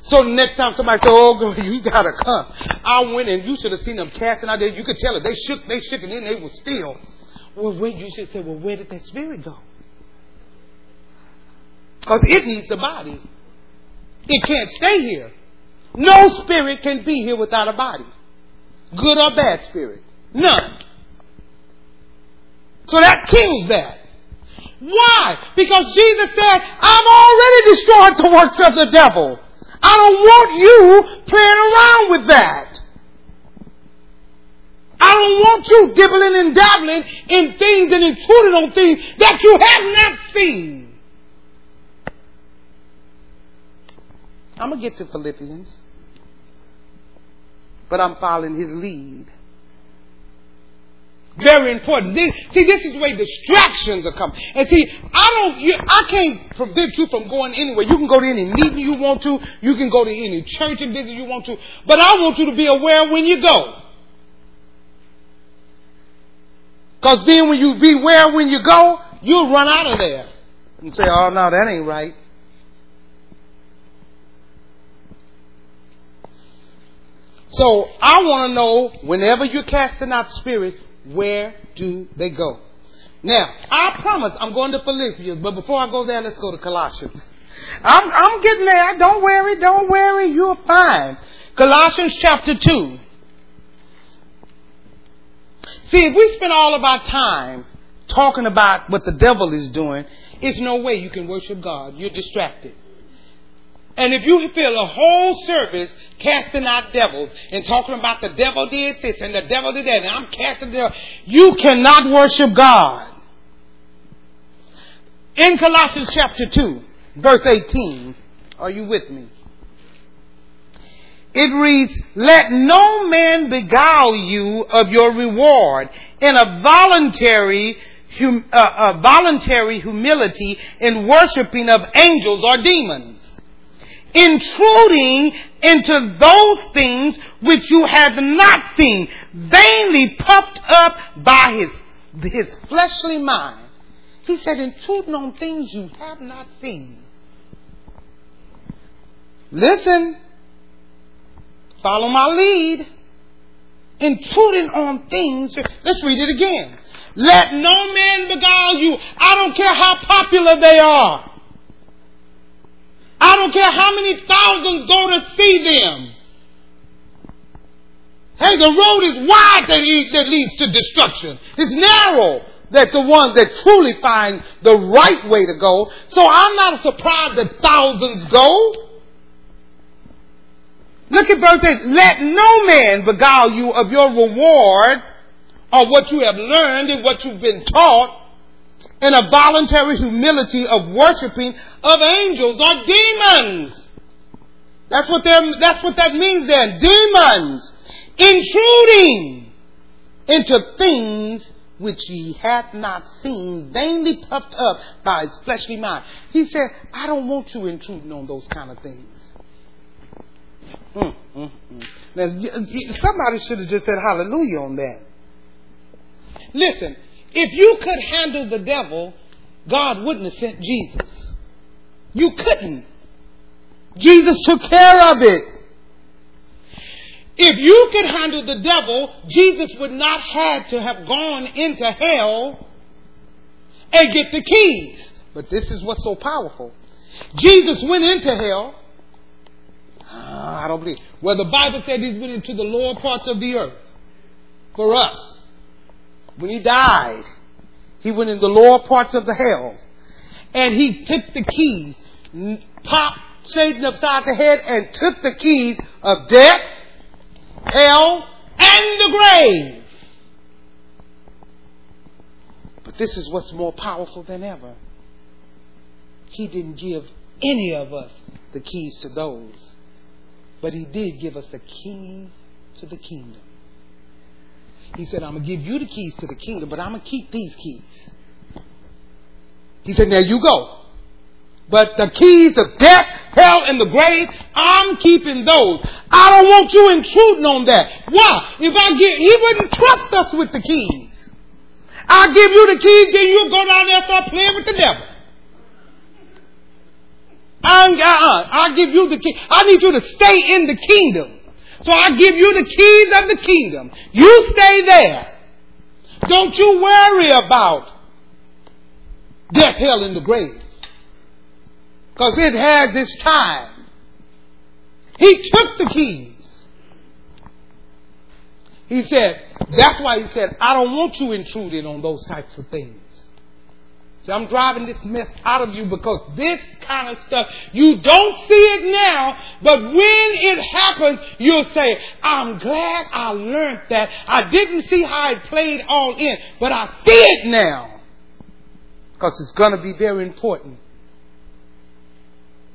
So the next time somebody says, oh, girl, you got to come. I went and you should have seen them casting out there. You could tell it. They shook and then they were still. Well, you should say, well, where did that spirit go? Because it needs a body. It can't stay here. No spirit can be here without a body. Good or bad spirit. None. So that kills that. Why? Because Jesus said, I've already destroyed the works of the devil. I don't want you playing around with that. I don't want you dibbling and dabbling in things and intruding on things that you have not seen. I'm going to get to Philippians. But I'm following his lead. Very important. This is where distractions are coming. And see, I can't prevent you from going anywhere. You can go to any meeting you want to. You can go to any church and visit you want to. But I want you to be aware when you go. Because then when you beware when you go, you'll run out of there. And say, oh no, that ain't right. So I want to know, whenever you're casting out spirits, where do they go? Now, I promise I'm going to Philippians, but before I go there, let's go to Colossians. I'm getting there. Don't worry. You're fine. Colossians chapter 2. See, if we spend all of our time talking about what the devil is doing, it's no way you can worship God. You're distracted. And if you fill a whole service casting out devils and talking about the devil did this and the devil did that and I'm casting the devil, you cannot worship God. In Colossians chapter 2, verse 18, are you with me? It reads, let no man beguile you of your reward in a voluntary humility and worshiping of angels or demons, intruding into those things which you have not seen, vainly puffed up by his fleshly mind. He said, intruding on things you have not seen. Listen, follow my lead. Intruding on things. Let's read it again. Let no man beguile you. I don't care how popular they are. I don't care how many thousands go to see them. Hey, the road is wide that leads to destruction. It's narrow that the ones that truly find the right way to go. So I'm not surprised that thousands go. Look at verse 8. Let no man beguile you of your reward or what you have learned and what you've been taught, in a voluntary humility of worshiping of angels or demons. That's what that means then. Demons. Intruding into things which ye have not seen, vainly puffed up by his fleshly mind. He said, I don't want you intruding on those kind of things. Now, somebody should have just said hallelujah on that. Listen. If you could handle the devil, God wouldn't have sent Jesus. You couldn't. Jesus took care of it. If you could handle the devil, Jesus would not have to have gone into hell and get the keys. But this is what's so powerful. Jesus went into hell. I don't believe. Well, the Bible said he's went into the lower parts of the earth for us. When he died, he went in the lower parts of the hell. And he took the keys, popped Satan upside the head, and took the keys of death, hell, and the grave. But this is what's more powerful than ever. He didn't give any of us the keys to those. But he did give us the keys to the kingdom. He said, I'm going to give you the keys to the kingdom, but I'm going to keep these keys. He said, there you go. But the keys of death, hell, and the grave, I'm keeping those. I don't want you intruding on that. Why? He wouldn't trust us with the keys. I'll give you the keys, then you'll go down there and start playing with the devil. I'll give you the keys. I need you to stay in the kingdom. So I give you the keys of the kingdom. You stay there. Don't you worry about death, hell, and the grave. Because it has its time. He took the keys. He said, that's why he said, I don't want you intruding on those types of things. So I'm driving this mess out of you because this kind of stuff, you don't see it now, but when it happens, you'll say, I'm glad I learned that. I didn't see how it played all in, but I see it now. Because it's going to be very important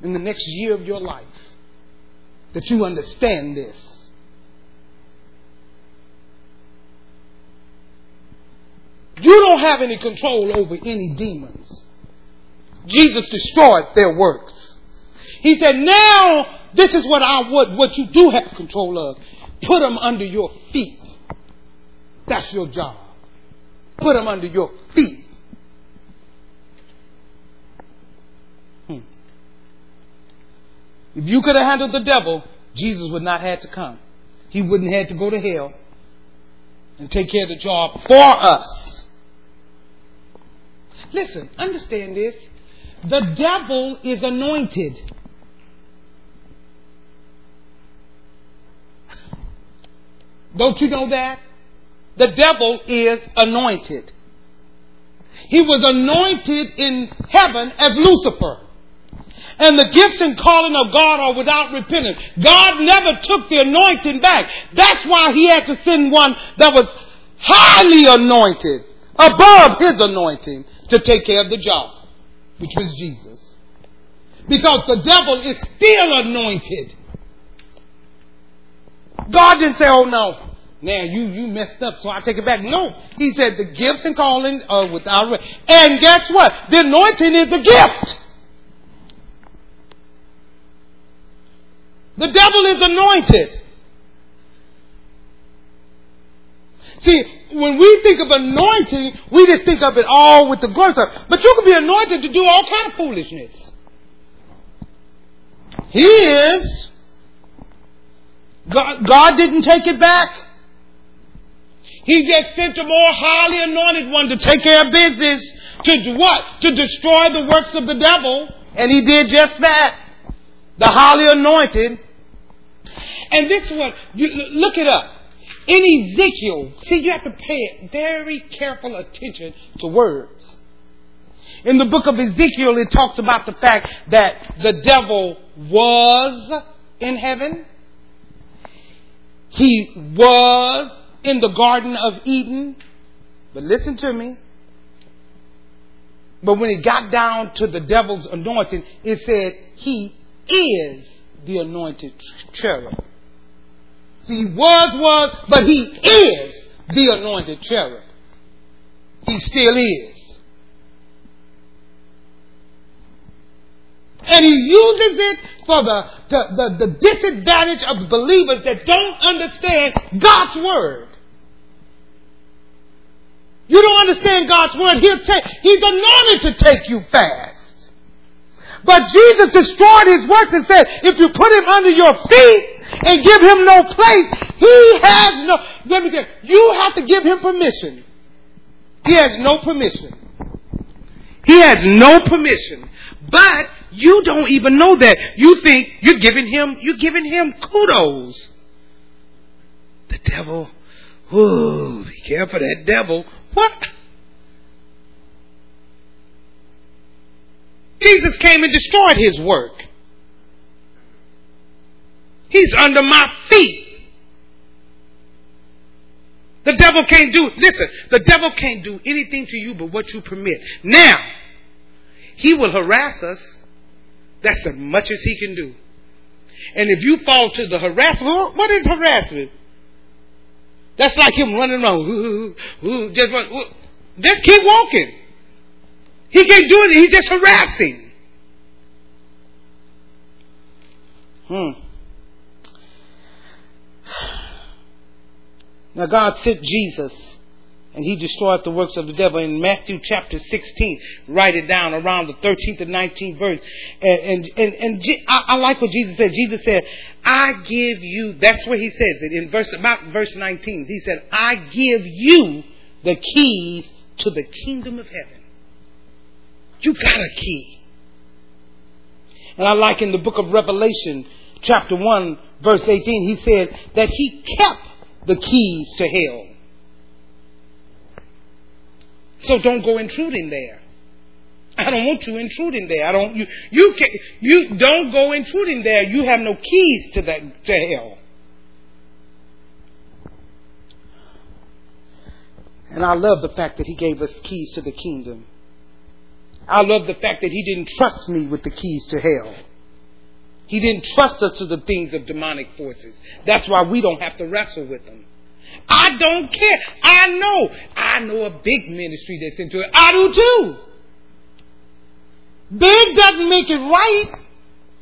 in the next year of your life that you understand this. You don't have any control over any demons. Jesus destroyed their works. He said, now, this is what you do have control of. Put them under your feet. That's your job. Put them under your feet. If you could have handled the devil, Jesus would not have to come. He wouldn't have to go to hell and take care of the job for us. Listen, understand this. The devil is anointed. Don't you know that? The devil is anointed. He was anointed in heaven as Lucifer. And the gifts and calling of God are without repentance. God never took the anointing back. That's why he had to send one that was highly anointed, above his anointing, to take care of the job, which was Jesus. Because the devil is still anointed. God didn't say, oh no, now you messed up, so I take it back. No, he said the gifts and calling are without repentance. And guess what? The anointing is the gift. The devil is anointed. See, when we think of anointing, we just think of it all with the glory stuff. But you can be anointed to do all kind of foolishness. He is. God didn't take it back. He just sent a more highly anointed one to take care of business. To do what? To destroy the works of the devil. And he did just that. The highly anointed. And this one, look it up. In Ezekiel, see, you have to pay very careful attention to words. In the book of Ezekiel, it talks about the fact that the devil was in heaven. He was in the Garden of Eden. But listen to me. But when it got down to the devil's anointing, it said he is the anointed cherub. See, he was, but he is the anointed cherub. He still is. And he uses it for the disadvantage of believers that don't understand God's word. You don't understand God's word. He's anointed to take you fast. But Jesus destroyed his works and said, if you put him under your feet, and give him no place. He has no... Let me tell you. You have to give him permission. He has no permission. He has no permission. But you don't even know that. You think you're giving him kudos. The devil. Ooh, be careful that devil. What? Jesus came and destroyed his work. He's under my feet. The devil can't do... Listen, the devil can't do anything to you but what you permit. Now, he will harass us. That's as much as he can do. And if you fall to the harassment... What is harassment? That's like him running around. Just run. Just keep walking. He can't do it. He's just harassing. Now God sent Jesus and he destroyed the works of the devil. In Matthew chapter 16, write it down around the 13th and 19th verse. And I like what Jesus said. Jesus said, I give you, that's what he says it in about verse 19. He said, I give you the keys to the kingdom of heaven. You got a key. And I like in the book of Revelation chapter 1, verse 18, he said that he kept the keys to hell. So don't go intruding there. I don't want you intruding there. I don't. You don't go intruding there. You have no keys to that, to hell. And I love the fact that he gave us keys to the kingdom. I love the fact that he didn't trust me with the keys to hell. He didn't trust us to the things of demonic forces. That's why we don't have to wrestle with them. I don't care. I know a big ministry that's into it. I do too. Big doesn't make it right.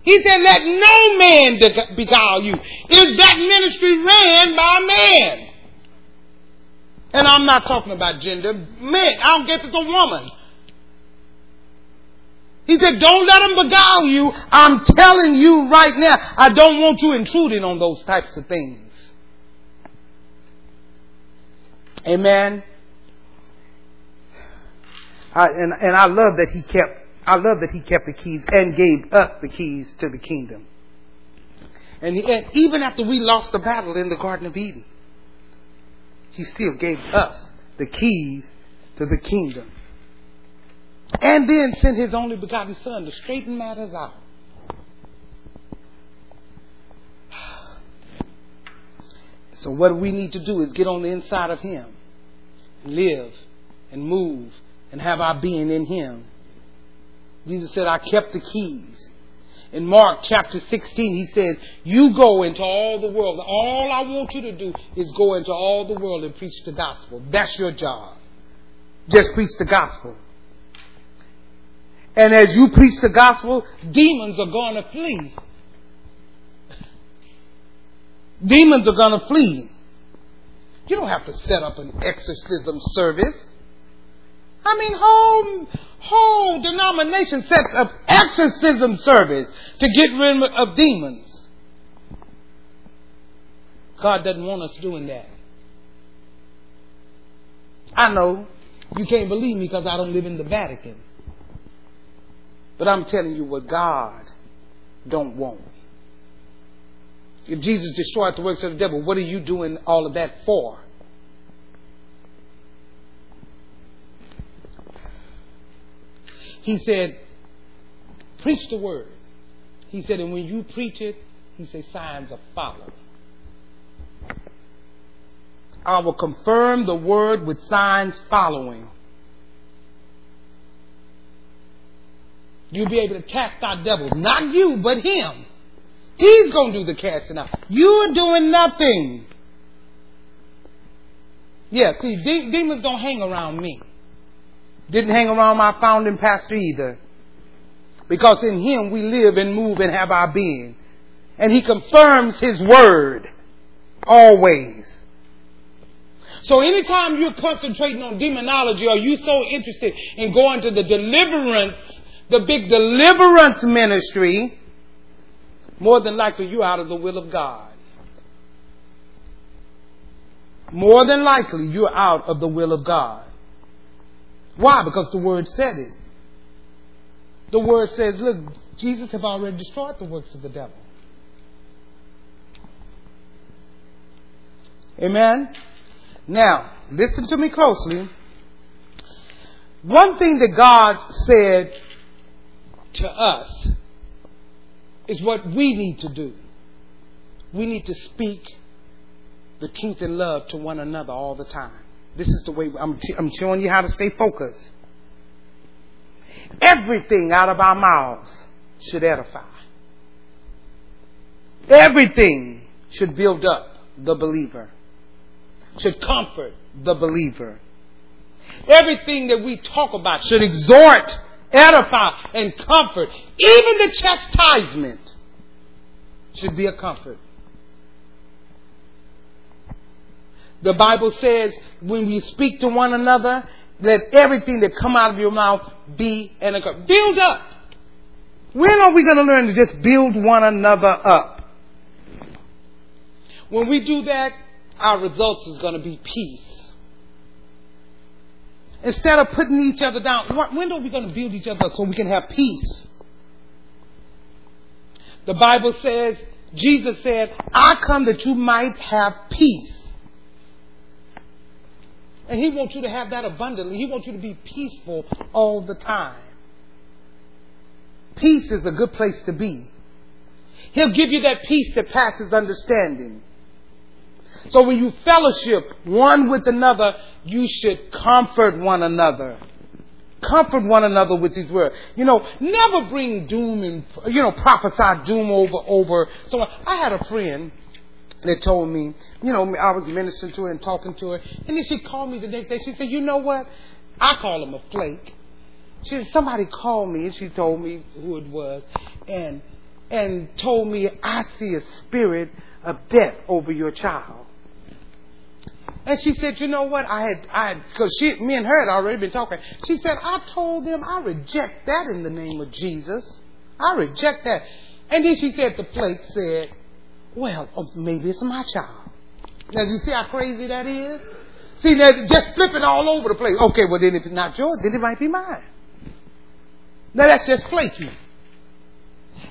He said, let no man beguile you. If that ministry ran by man. And I'm not talking about gender. Men, I don't guess it's a woman. He said, don't let them beguile you. I'm telling you right now, I don't want you intruding on those types of things. Amen. I love that he kept. I love that he kept the keys and gave us the keys to the kingdom. And even after we lost the battle in the Garden of Eden, he still gave us the keys to the kingdom. And then sent his only begotten son to straighten matters out. So what we need to do is get on the inside of him, live and move and have our being in him. Jesus said, I kept the keys. In Mark chapter 16, he says, you go into all the world. All I want you to do is go into all the world and preach the gospel. That's your job. Just preach the gospel. And as you preach the gospel, demons are going to flee. Demons are going to flee. You don't have to set up an exorcism service. I mean, whole denomination sets up exorcism service to get rid of demons. God doesn't want us doing that. I know you can't believe me because I don't live in the Vatican. But I'm telling you what God don't want. If Jesus destroyed the works of the devil, what are you doing all of that for? He said, preach the word. He said, and when you preach it, he said, signs are followed. I will confirm the word with signs following. You'll be able to cast out devils. Not you, but him. He's going to do the casting out. You're doing nothing. Yeah, see, demons don't hang around me. Didn't hang around my founding pastor either. Because in him we live and move and have our being. And he confirms his word. Always. So anytime you're concentrating on demonology or you're so interested in going to the deliverance, the big deliverance ministry, more than likely you're out of the will of God. More than likely you're out of the will of God. Why? Because the word said it. The word says, look, Jesus have already destroyed the works of the devil. Amen? Now, listen to me closely. One thing that God said to us is what we need to do. We need to speak the truth in love to one another all the time. This is the way I'm showing you how to stay focused. Everything out of our mouths should edify. Everything should build up the believer. Should comfort the believer. Everything that we talk about should exhort, edify, and comfort. Even the chastisement should be a comfort. The Bible says when we speak to one another, let everything that come out of your mouth be an encouragement. Build up. When are we going to learn to just build one another up? When we do that, our results is going to be peace. Instead of putting each other down, when are we going to build each other up so we can have peace? The Bible says Jesus said, I come that you might have peace. And he wants you to have that abundantly. He wants you to be peaceful all the time. Peace is a good place to be. He'll give you that peace that passes understanding. So when you fellowship one with another, you should comfort one another. Comfort one another with these words. You know, never bring doom and, you know, prophesy doom over. So I had a friend that told me, you know, I was ministering to her and talking to her. And then she called me the next day. She said, you know what? I call him a flake. She said, somebody called me and she told me who it was and told me, I see a spirit of death over your child. And she said, you know what? Me and her had already been talking. She said, I told them I reject that in the name of Jesus. I reject that. And then she said, the flake said, well, maybe it's my child. Now, you see how crazy that is? See, now, just flip it all over the place. Okay, well, then if it's not yours, then it might be mine. Now, that's just flaky.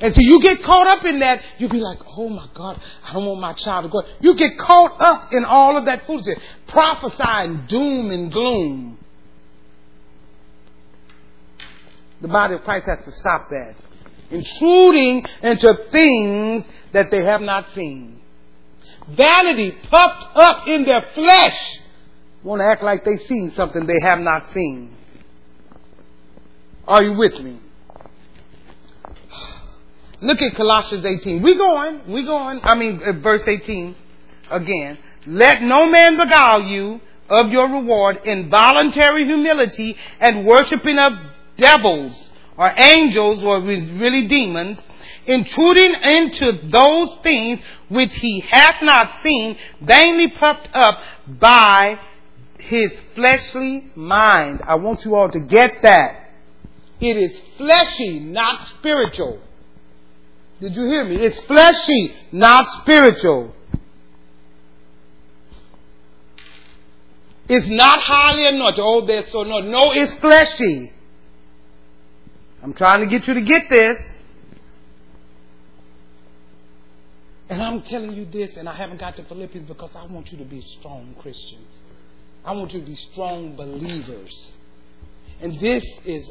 And so you get caught up in that, you'll be like, oh my God, I don't want my child to go. You get caught up in all of that foolishness, prophesying doom and gloom. The body of Christ has to stop that. Intruding into things that they have not seen. Vanity puffed up in their flesh want to act like they've seen something they have not seen. Are you with me? Look at Colossians 18. We're going. I mean, verse 18 again. Let no man beguile you of your reward in voluntary humility and worshiping of devils or angels or really demons, intruding into those things which he hath not seen, vainly puffed up by his fleshly mind. I want you all to get that. It is fleshy, not spiritual. Did you hear me? It's fleshy, not spiritual. It's not highly anointed. Oh, that's so no. No, it's fleshy. I'm trying to get you to get this. And I'm telling you this, and I haven't got to Philippians because I want you to be strong Christians. I want you to be strong believers. And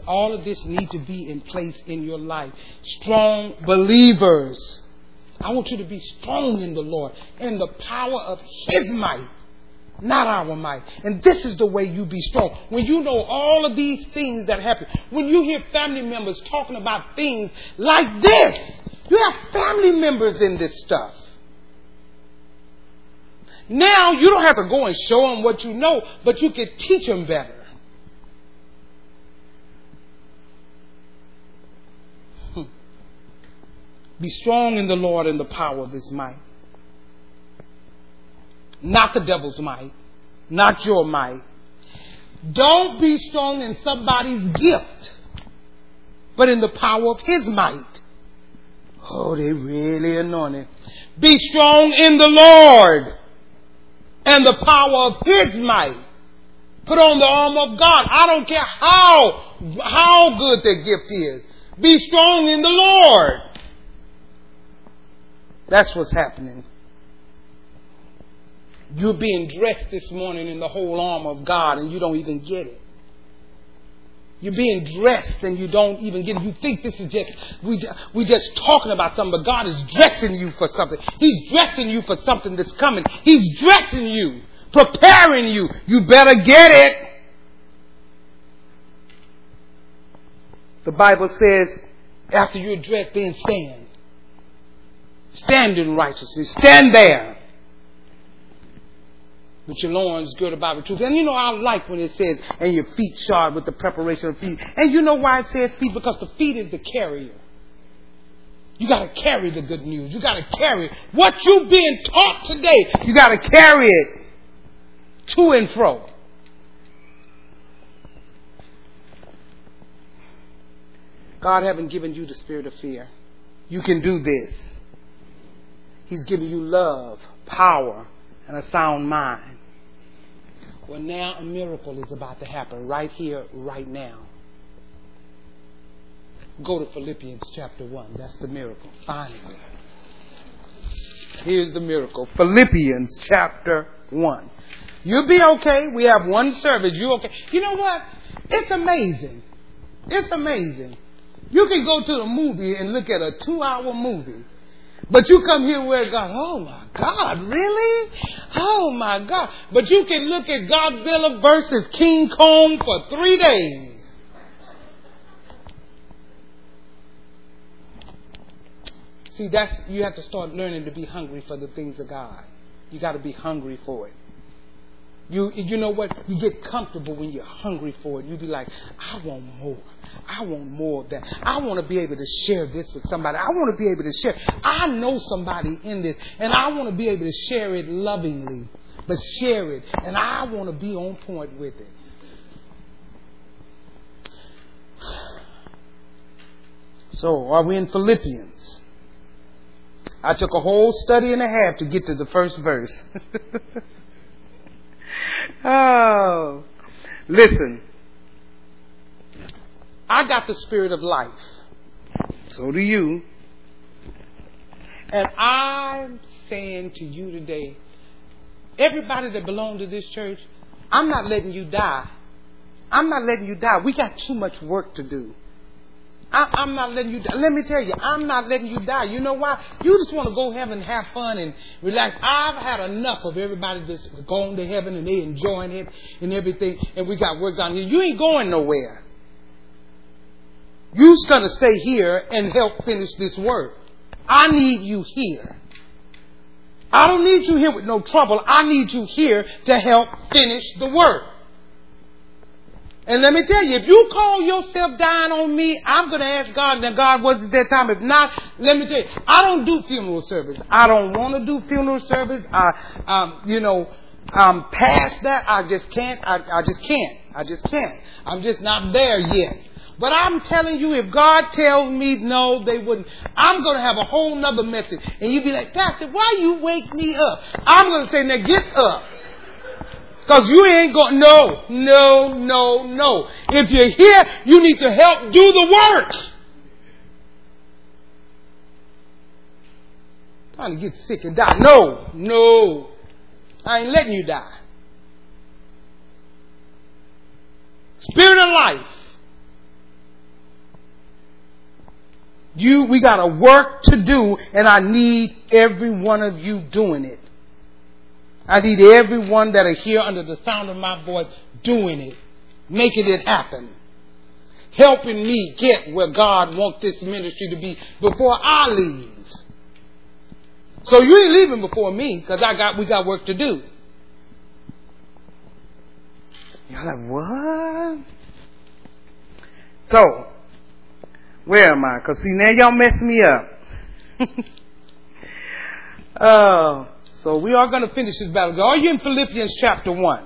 all of this need to be in place in your life. Strong believers. I want you to be strong in the Lord and the power of His might, not our might. And this is the way you be strong. When you know all of these things that happen, when you hear family members talking about things like this, you have family members in this stuff. Now, you don't have to go and show them what you know, but you can teach them better. Be strong in the Lord and the power of His might. Not the devil's might. Not your might. Don't be strong in somebody's gift, but in the power of His might. Oh, they really anointed. Be strong in the Lord and the power of His might. Put on the armor of God. I don't care how good their gift is. Be strong in the Lord. That's what's happening. You're being dressed this morning in the whole armor of God and you don't even get it. You're being dressed and you don't even get it. You think this is just, we just talking about something, but God is dressing you for something. He's dressing you for something that's coming. He's dressing you, preparing you. You better get it. The Bible says, after you're dressed, then stand. Stand in righteousness. Stand there. With your loins girded about with truth. And you know, I like when it says, and your feet shod with the preparation of feet. And you know why it says feet? Because the feet is the carrier. You got to carry the good news. You got to carry it. What you being taught today, you got to carry it to and fro. God haven't given you the spirit of fear. You can do this. He's giving you love, power, and a sound mind. Well, now a miracle is about to happen right here, right now. Go to Philippians chapter 1. That's the miracle. Finally. Here's the miracle. Philippians chapter 1. You'll be okay. We have one service. You okay. You know what? It's amazing. It's amazing. You can go to the movie and look at a 2-hour movie. But you come here where God, oh my God, really? Oh my God. But you can look at Godzilla versus King Kong for 3 days. See, you have to start learning to be hungry for the things of God. You got to be hungry for it. You know what? You get comfortable when you're hungry for it. You be like, I want more. I want more of that. I want to be able to share this with somebody. I want to be able to share. I know somebody in this, and I want to be able to share it lovingly, but share it. And I want to be on point with it. So, are we in Philippians? I took a whole study and a half to get to the first verse. Oh, listen. I got the spirit of life. So do you. And I'm saying to you today, everybody that belongs to this church, I'm not letting you die. I'm not letting you die. We got too much work to do. I'm not letting you die. Let me tell you, I'm not letting you die. You know why? You just want to go heaven and have fun and relax. I've had enough of everybody that's going to heaven and they enjoying it and everything. And we got work on here. You ain't going nowhere. You're going to stay here and help finish this work. I need you here. I don't need you here with no trouble. I need you here to help finish the work. And let me tell you, if you call yourself dying on me, I'm going to ask God, now God, was it that time? If not, let me tell you, I don't do funeral service. I don't want to do funeral service. I'm past that. I just can't. I'm just not there yet. But I'm telling you, if God tells me no, they wouldn't. I'm going to have a whole nother message. And you'd be like, Pastor, why you wake me up? I'm going to say, now get up. Because you ain't going, no. If you're here, you need to help do the work. Trying to get sick and die. No. I ain't letting you die. Spirit of life. We got a work to do, and I need every one of you doing it. I need everyone that are here under the sound of my voice doing it, making it happen, helping me get where God wants this ministry to be before I leave. So you ain't leaving before me because we got work to do. Y'all like, what? So, where am I? Because see, now y'all mess me up. So we are going to finish this battle. Are you in Philippians chapter 1?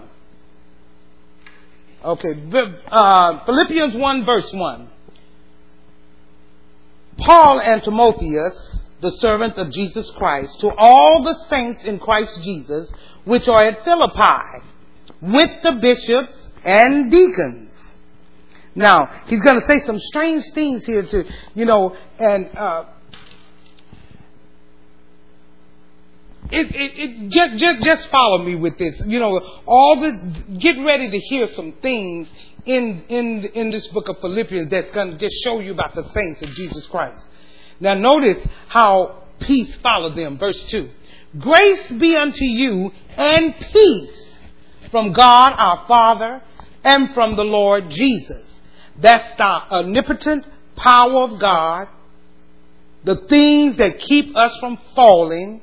Okay. Philippians 1 verse 1. Paul and Timotheus, the servant of Jesus Christ, to all the saints in Christ Jesus, which are at Philippi, with the bishops and deacons. Now, he's going to say some strange things here too, Just follow me with this. Get ready to hear some things in this book of Philippians that's going to just show you about the saints of Jesus Christ. Now notice how peace followed them. Verse 2. Grace be unto you and peace from God our Father and from the Lord Jesus. That's the omnipotent power of God. The things that keep us from falling.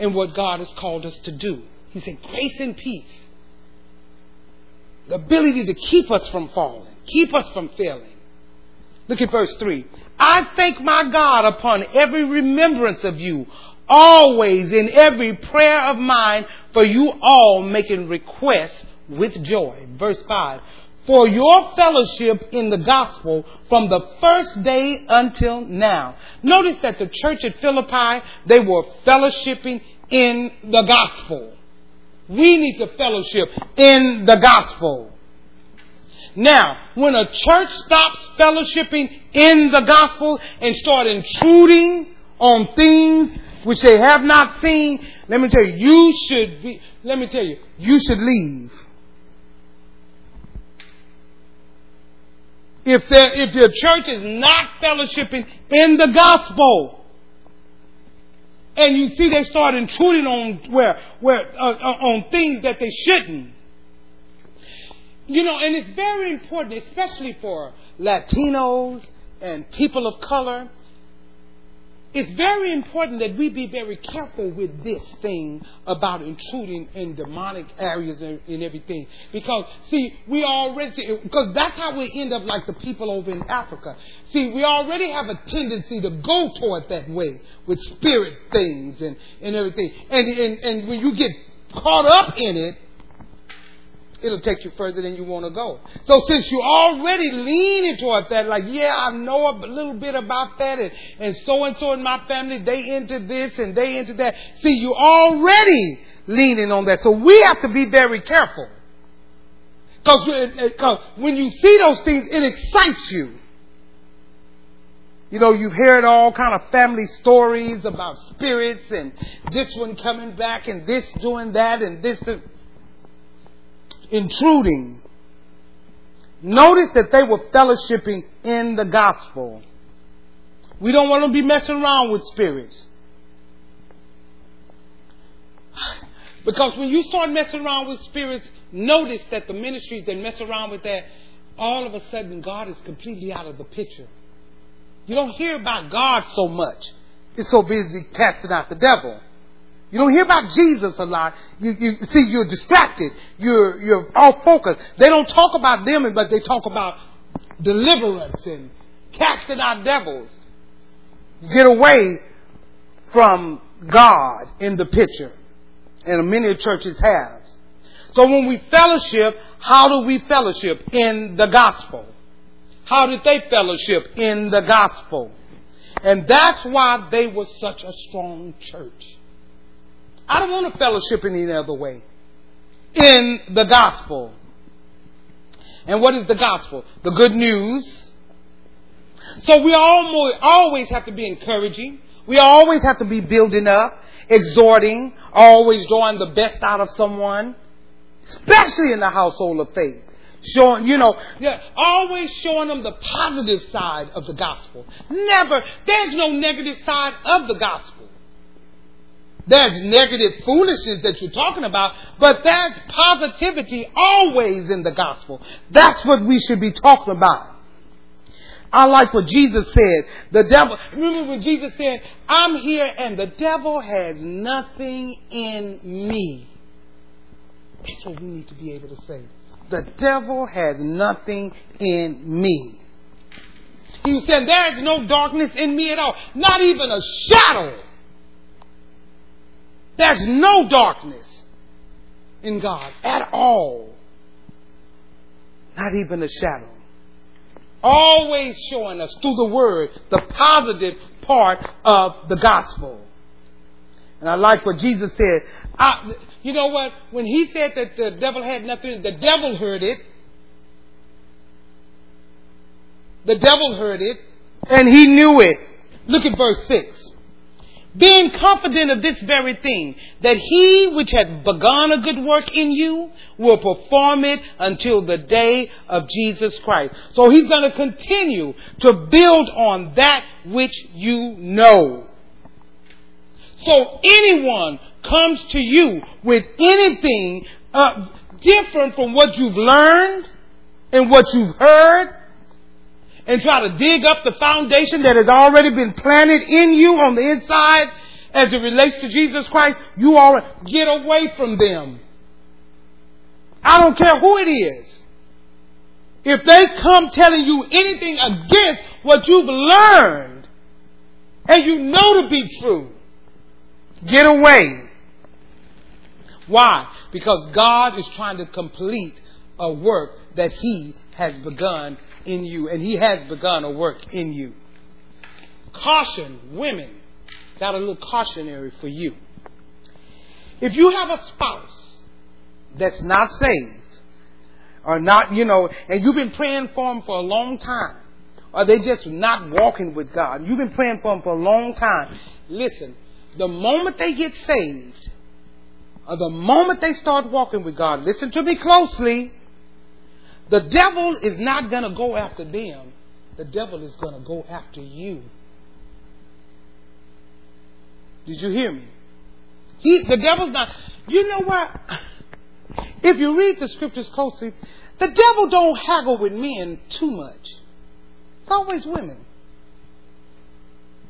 And what God has called us to do. He said, grace and peace. The ability to keep us from falling. Keep us from failing. Look at verse 3. I thank my God upon every remembrance of you, always in every prayer of mine, for you all making requests with joy. Verse 5. For your fellowship in the gospel from the first day until now. Notice that the church at Philippi, they were fellowshipping in the gospel. We need to fellowship in the gospel. Now, when a church stops fellowshipping in the gospel and start intruding on things which they have not seen. Let me tell you, you should leave. If your church is not fellowshipping in the gospel, and you see they start intruding on on things that they shouldn't, you know, and it's very important, especially for Latinos and people of color. It's very important that we be very careful with this thing about intruding in demonic areas and everything. Because, see, we already... Because that's how we end up like the people over in Africa. See, we already have a tendency to go toward that way with spirit things and everything. And when you get caught up in it, it'll take you further than you want to go. So since you're already leaning toward that, like, yeah, I know a little bit about that, and so in my family, they into this and they into that. See, you're already leaning on that. So we have to be very careful. Because when you see those things, it excites you. You know, you've heard all kind of family stories about spirits and this one coming back and this doing that and this... intruding. Notice that they were fellowshipping in the gospel. We don't want to be messing around with spirits. Because when you start messing around with spirits, notice that the ministries that mess around with that, all of a sudden God is completely out of the picture. You don't hear about God so much. It's so busy casting out the devil. You don't hear about Jesus a lot. You see, you're distracted. You're off focus. They don't talk about them, but they talk about deliverance and casting out devils. Get away from God in the picture. And many churches have. So when we fellowship, how do we fellowship? In the gospel. How did they fellowship? In the gospel. And that's why they were such a strong church. I don't want to fellowship in any other way. In the gospel. And what is the gospel? The good news. So we always have to be encouraging. We always have to be building up, exhorting, always drawing the best out of someone, especially in the household of faith. Showing, always showing them the positive side of the gospel. Never, there's no negative side of the gospel. There's negative foolishness that you're talking about, but there's positivity always in the gospel. That's what we should be talking about. I like what Jesus said. The devil, remember when Jesus said, I'm here and the devil has nothing in me. That's what we need to be able to say. The devil has nothing in me. He was saying, there is no darkness in me at all. Not even a shadow. There's no darkness in God at all. Not even a shadow. Always showing us through the word the positive part of the gospel. And I like what Jesus said. You know what? When he said that the devil had nothing, the devil heard it. The devil heard it and he knew it. Look at verse 6. Being confident of this very thing, that he which hath begun a good work in you will perform it until the day of Jesus Christ. So he's going to continue to build on that which you know. So anyone comes to you with anything different from what you've learned and what you've heard, and try to dig up the foundation that has already been planted in you on the inside as it relates to Jesus Christ, you already get away from them. I don't care who it is. If they come telling you anything against what you've learned and you know to be true, get away. Why? Because God is trying to complete a work that He has begun in you, and He has begun a work in you. Caution, women. Got a little cautionary for you. If you have a spouse that's not saved, or not, and you've been praying for him for a long time, Or they just not walking with God. You've been praying for them for a long time. Listen, the moment they get saved, or the moment they start walking with God, listen to me closely, the devil is not going to go after them. The devil is going to go after you. Did you hear me? The devil's not... You know what? If you read the scriptures closely, the devil don't haggle with men too much. It's always women.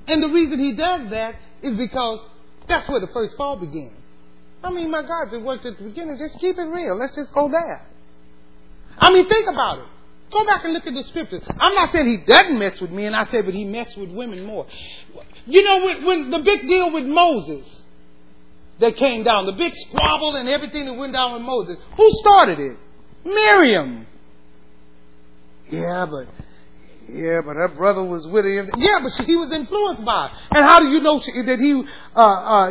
And the reason he does that is because that's where the first fall began. I mean, my God, if it worked at the beginning, just keep it real. Let's just go there. I mean, think about it. Go back and look at the scriptures. I'm not saying he doesn't mess with men. I say, but he messed with women more. You know, when the big deal with Moses that came down, the big squabble and everything that went down with Moses, who started it? Miriam. Yeah, but her brother was with him. Yeah, but he was influenced by her. And how do you know that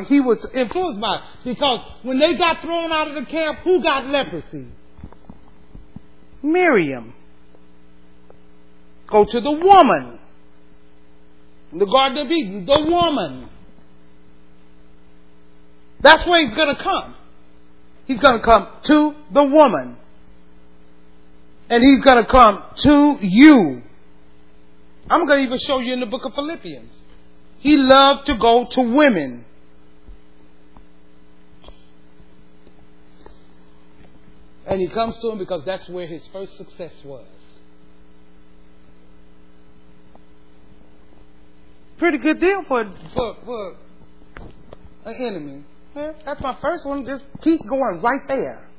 he was influenced by her? Because when they got thrown out of the camp, who got leprosy? Miriam. Go to the woman. In the Garden of Eden, the woman. That's where he's going to come. He's going to come to the woman. And he's going to come to you. I'm going to even show you in the book of Philippians. He loved to go to women. And he comes to them because that's where his first success was. Pretty good deal for an enemy. Yeah, that's my first one. Just keep going right there.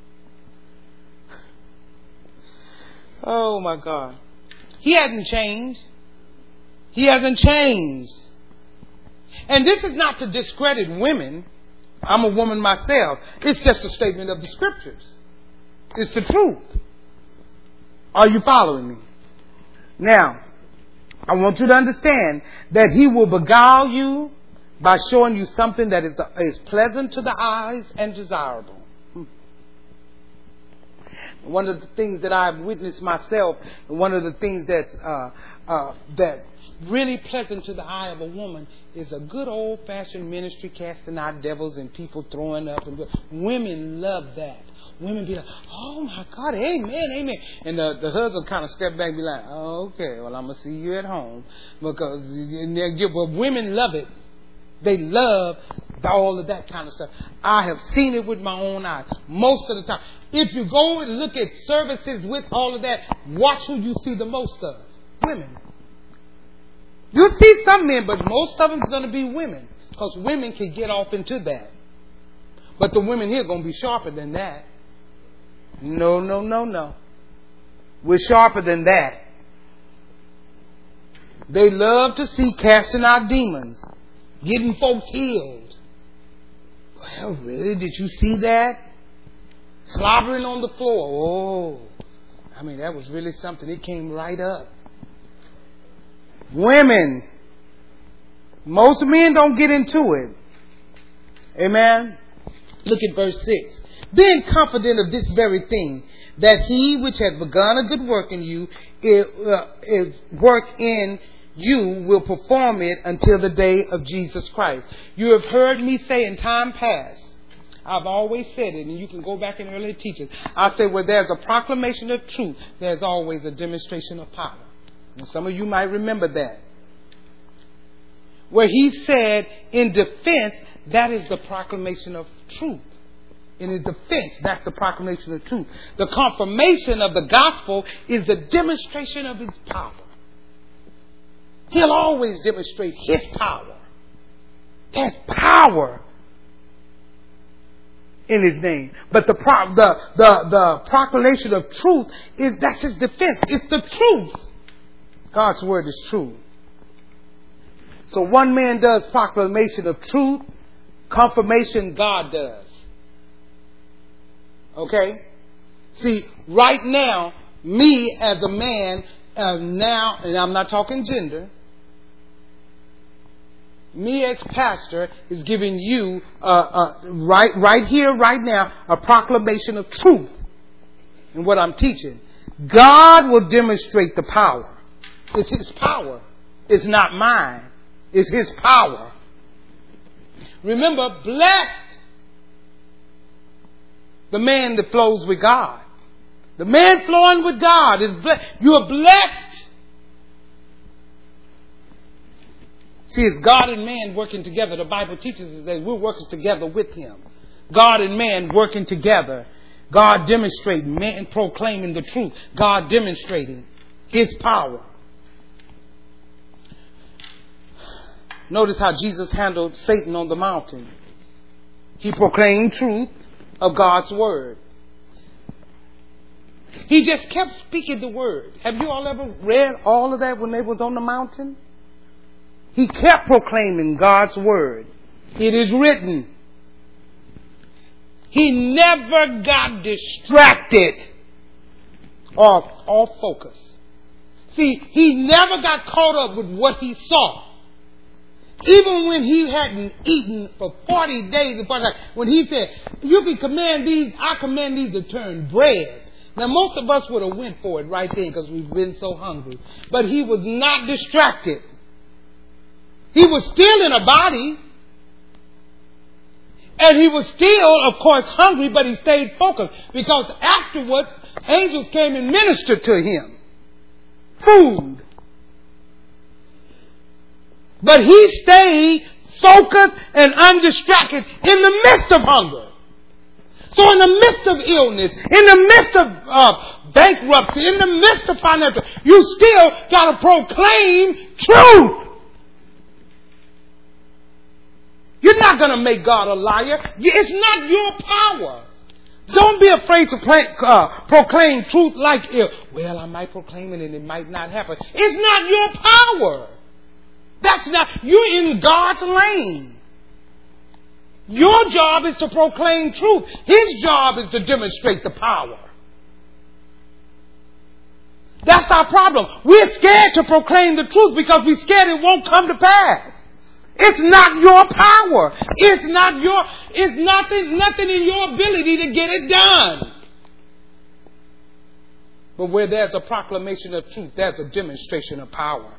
Oh, my God. He hasn't changed. He hasn't changed. And this is not to discredit women. I'm a woman myself. It's just a statement of the scriptures. It's the truth. Are you following me? Now, I want you to understand that he will beguile you by showing you something that is pleasant to the eyes and desirable. One of the things that I've witnessed myself, and one of the things that's really pleasant to the eye of a woman is a good old-fashioned ministry casting out devils and people throwing up. And women love that. Women be like, oh, my God, amen, amen. And the husband kind of step back and be like, oh, okay, well, I'm going to see you at home. Because women love it. They love all of that kind of stuff. I have seen it with my own eyes most of the time. If you go and look at services with all of that, watch who you see the most of. Women. You'll see some men, but most of them is going to be women. Because women can get off into that. But the women here are going to be sharper than that. No. We're sharper than that. They love to see casting out demons. Getting folks healed. Well, really? Did you see that? Slobbering on the floor. Oh, I mean, that was really something. It came right up. Women. Most men don't get into it. Amen. Look at verse 6. Being confident of this very thing, that he which hath begun a good work in you, you will perform it until the day of Jesus Christ. You have heard me say in time past, I've always said it, and you can go back in earlier teachings. I say, where there's a proclamation of truth, there's always a demonstration of power. And some of you might remember that. Where he said, in defense, that is the proclamation of truth. In his defense, that's the proclamation of truth. The confirmation of the gospel is the demonstration of his power. He'll always demonstrate his power. There's power in his name. But the proclamation of truth, that's his defense. It's the truth. God's word is true. So one man does proclamation of truth, confirmation God does. Okay? See, right now, me as a man, now, and I'm not talking gender, me as pastor is giving you, right here, right now, a proclamation of truth in what I'm teaching. God will demonstrate the power. It's His power. It's not mine. It's His power. Remember, blessed the man that flows with God. The man flowing with God is blessed. You are blessed. See, it's God and man working together. The Bible teaches us that we're working together with Him. God and man working together. God demonstrating, man proclaiming the truth. God demonstrating His power. Notice how Jesus handled Satan on the mountain. He proclaimed truth of God's word. He just kept speaking the word. Have you all ever read all of that when they was on the mountain? He kept proclaiming God's word. It is written. He never got distracted or off focus. See, he never got caught up with what he saw. Even when he hadn't eaten for 40 days, when he said, you can command these, I command these to turn bread. Now, most of us would have went for it right then because we've been so hungry. But he was not distracted. He was still in a body. And he was still, of course, hungry, but he stayed focused because afterwards, angels came and ministered to him. Food. But he stayed focused and undistracted in the midst of hunger. So in the midst of illness, in the midst of bankruptcy, in the midst of financial, you still got to proclaim truth. You're not going to make God a liar. It's not your power. Don't be afraid to proclaim truth like, I might proclaim it and it might not happen. It's not your power. That's not, you're in God's lane. Your job is to proclaim truth. His job is to demonstrate the power. That's our problem. We're scared to proclaim the truth because we're scared it won't come to pass. It's not your power. It's not your, it's nothing in your ability to get it done. But where there's a proclamation of truth, there's a demonstration of power.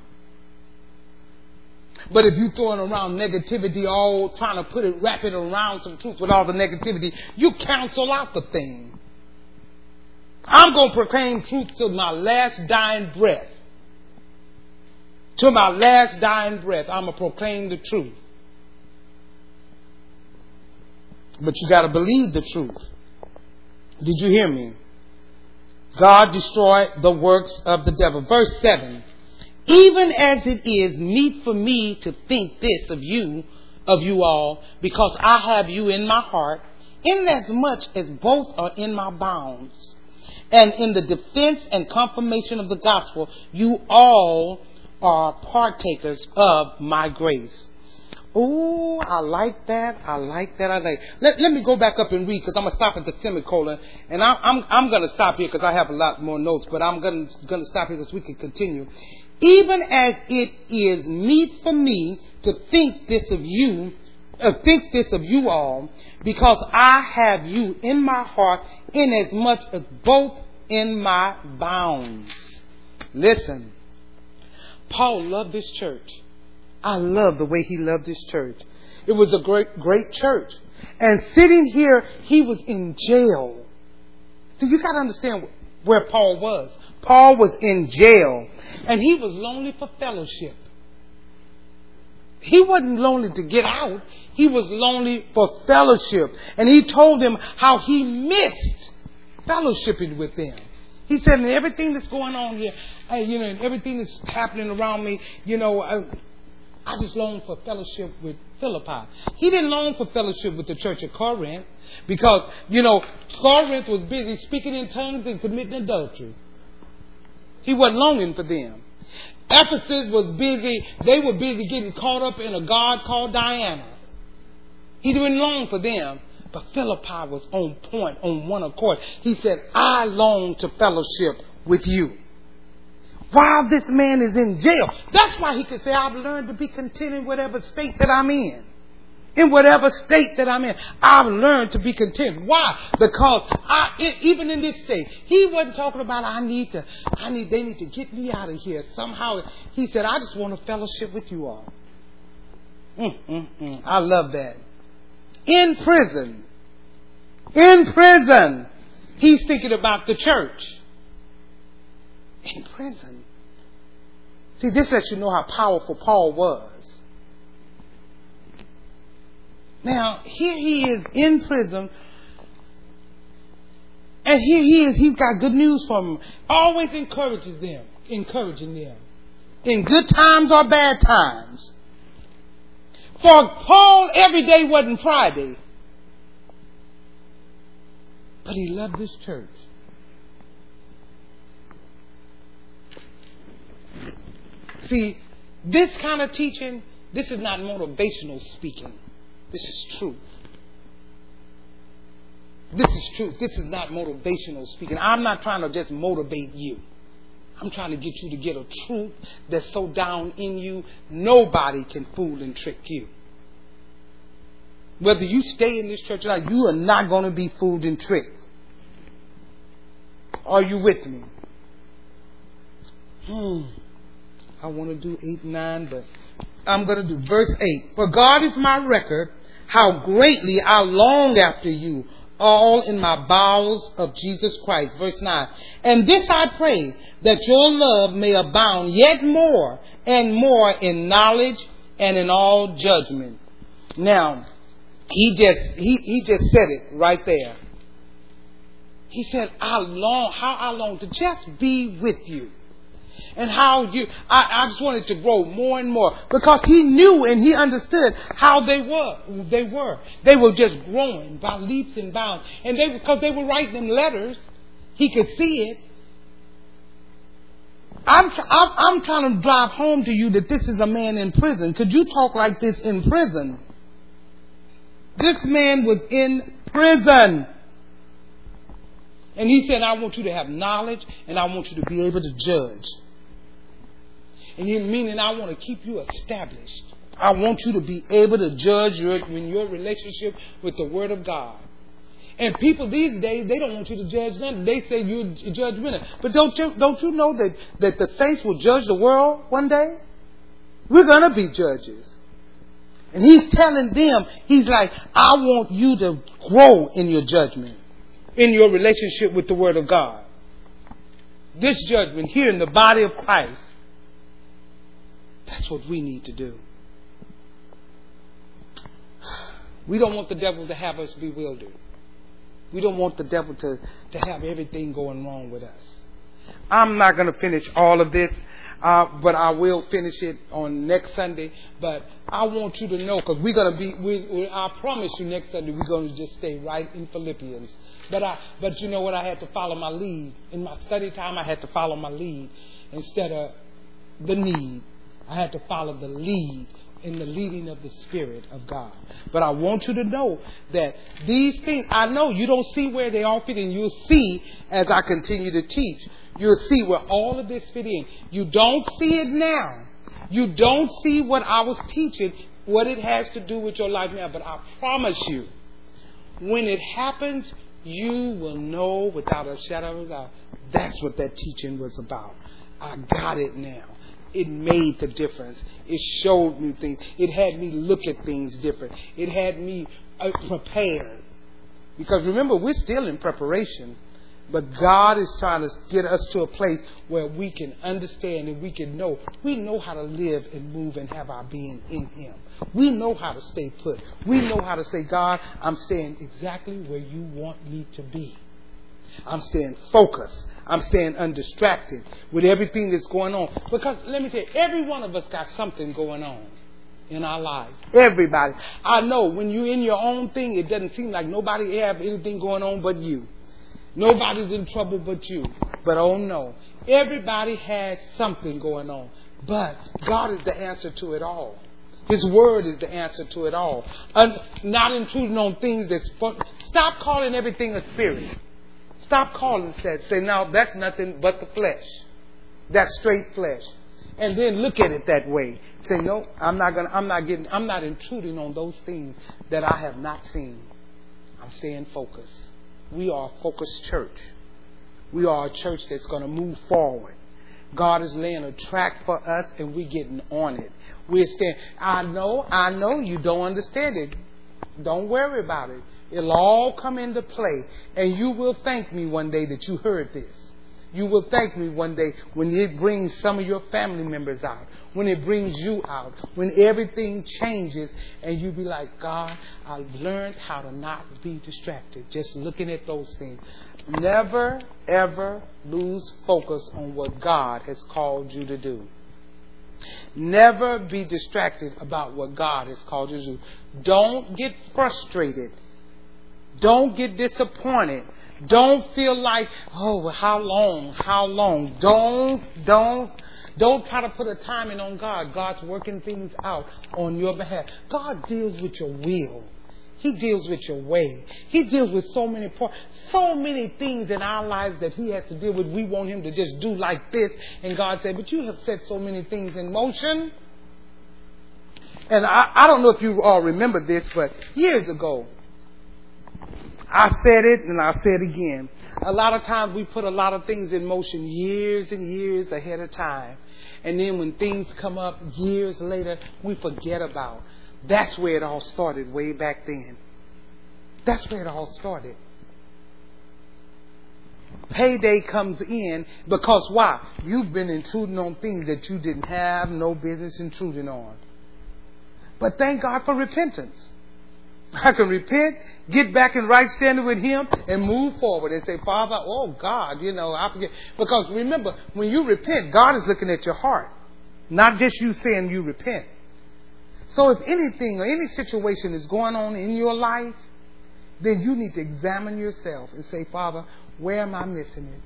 But if you're throwing around negativity, all trying to wrap it around some truth with all the negativity, you cancel out the thing. I'm going to proclaim truth till my last dying breath. To my last dying breath, I'm going to proclaim the truth. But you got to believe the truth. Did you hear me? God destroyed the works of the devil. Verse 7. Even as it is meet for me to think this of you all, because I have you in my heart, inasmuch as both are in my bounds. And in the defense and confirmation of the gospel, you all are partakers of my grace. Oh, I like that. Let me go back up and read because I'm going to stop at the semicolon. And I'm going to stop here because I have a lot more notes, but I'm going to stop here because we can continue. Even as it is meet for me to think this of you all, because I have you in my heart, inasmuch as both in my bounds. Listen. Paul loved this church. I love the way he loved this church. It was a great church. And sitting here, he was in jail. So you got to understand where Paul was. Paul was in jail. And he was lonely for fellowship. He wasn't lonely to get out. He was lonely for fellowship. And he told them how he missed fellowshipping with them. He said, and everything that's going on here, and everything that's happening around me, I just longed for fellowship with Philippi. He didn't long for fellowship with the church of Corinth because, Corinth was busy speaking in tongues and committing adultery. He wasn't longing for them. Ephesus was busy. They were busy getting caught up in a god called Diana. He didn't long for them. But Philippi was on point, on one accord. He said, I long to fellowship with you. While this man is in jail. That's why he could say, I've learned to be content in whatever state that I'm in. in whatever state that I'm in. I've learned to be content. Why? Because even in this state, he wasn't talking about they need to get me out of here somehow. He said, I just want to fellowship with you all. I love that. In prison, he's thinking about the church. In prison. See, this lets you know how powerful Paul was. Now, here he is in prison. And here he is. He's got good news for them. Always encouraging them. In good times or bad times. For Paul, every day wasn't Friday. But he loved this church. See, this kind of teaching, this is not motivational speaking. This is truth. This is truth. This is not motivational speaking. I'm not trying to just motivate you. I'm trying to get you to get a truth that's so down in you, nobody can fool and trick you. Whether you stay in this church or not, you are not going to be fooled and tricked. Are you with me? I want to do 8, 9, but I'm going to do verse 8. For God is my record, how greatly I long after you, all in my bowels of Jesus Christ. Verse 9. And this I pray, that your love may abound yet more and more in knowledge and in all judgment. Now, he just said it right there. He said, how I long to just be with you. And I just wanted to grow more and more, because he knew and he understood how they were. They were just growing by leaps and bounds. And because they were writing them letters, he could see it. I'm trying to drive home to you that this is a man in prison. Could you talk like this in prison? This man was in prison. And he said, I want you to have knowledge, and I want you to be able to judge. And meaning I want to keep you established. I want you to be able to judge your relationship with the Word of God. And people these days, they don't want you to judge them. They say you're judgmental. But don't you know that the saints will judge the world one day? We're going to be judges. And he's telling them, he's like, I want you to grow in your judgment, in your relationship with the Word of God. This judgment here in the body of Christ, that's what we need to do. We don't want the devil to have us bewildered. We don't want the devil to have everything going wrong with us. I'm not going to finish all of this. But I will finish it on next Sunday. But I want you to know, because we're going to be, I promise you next Sunday we're going to just stay right in Philippians. But you know what? I had to follow my lead. In my study time, I had to follow my lead instead of the need. I had to follow the lead in the leading of the Spirit of God. But I want you to know that these things, I know you don't see where they all fit in. You'll see as I continue to teach. You'll see where all of this fit in. You don't see it now. You don't see what I was teaching, what it has to do with your life now. But I promise you, when it happens, you will know without a shadow of a doubt, that's what that teaching was about. I got it now. It made the difference. It showed me things. It had me look at things different. It had me prepared. Because remember, we're still in preparation. But God is trying to get us to a place where we can understand and we can know. We know how to live and move and have our being in Him. We know how to stay put. We know how to say, God, I'm staying exactly where you want me to be. I'm staying focused. I'm staying undistracted with everything that's going on. Because let me tell you, every one of us got something going on in our lives. Everybody. I know when you're in your own thing, it doesn't seem like nobody have anything going on but you. Nobody's in trouble but you. But oh no, everybody has something going on. But God is the answer to it all. His word is the answer to it all. Not intruding on things that's fun. Stop calling everything a spirit. Stop calling that. Say, no, that's nothing but the flesh. That's straight flesh. and then look at it that way. Say, no, I'm not intruding on those things that I have not seen. I'm staying focused. We are a focused church. We are a church that's going to move forward. God is laying a track for us, and we're getting on it. We're staying. I know you don't understand it. Don't worry about it. It'll all come into play, and you will thank me one day that you heard this. You will thank me one day when it brings some of your family members out, when it brings you out, when everything changes, and you be like, God, I've learned how to not be distracted, just looking at those things. Never, ever lose focus on what God has called you to do. Never be distracted about what God has called you to do. Don't get frustrated. Don't get disappointed. Don't feel like, oh, how long? Don't try to put a timing on God. God's working things out on your behalf. God deals with your will. He deals with your way. He deals with so many things in our lives that He has to deal with. We want Him to just do like this. And God said, but you have set so many things in motion. And I don't know if you all remember this, but years ago, I said it and I'll say it again. A lot of times we put a lot of things in motion years and years ahead of time. And then when things come up years later, we forget about. That's where it all started way back then. That's where it all started. Payday comes in because why? You've been intruding on things that you didn't have no business intruding on. But thank God for repentance. I can repent, get back in right standing with Him, and move forward and say, Father, oh God, I forget. Because remember, when you repent, God is looking at your heart, not just you saying you repent. So if anything or any situation is going on in your life, then you need to examine yourself and say, Father, where am I missing it?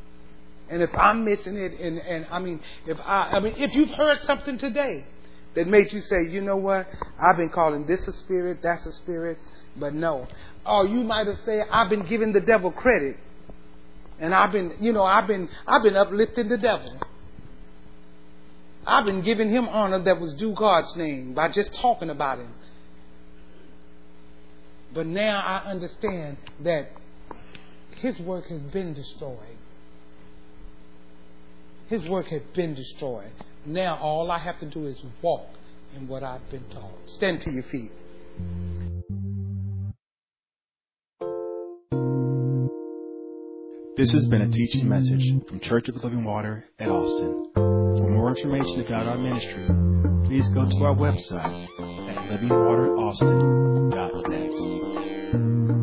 And if I'm missing it, if you've heard something today that made you say, you know what, I've been calling this a spirit, that's a spirit, but no. Or you might have said, I've been giving the devil credit, and I've been uplifting the devil. I've been giving him honor that was due God's name by just talking about him. But now I understand that his work has been destroyed. His work has been destroyed. Now all I have to do is walk in what I've been taught. Stand to your feet. This has been a teaching message from Church of the Living Water at Austin. For more information about our ministry, please go to our website at livingwateraustin.net.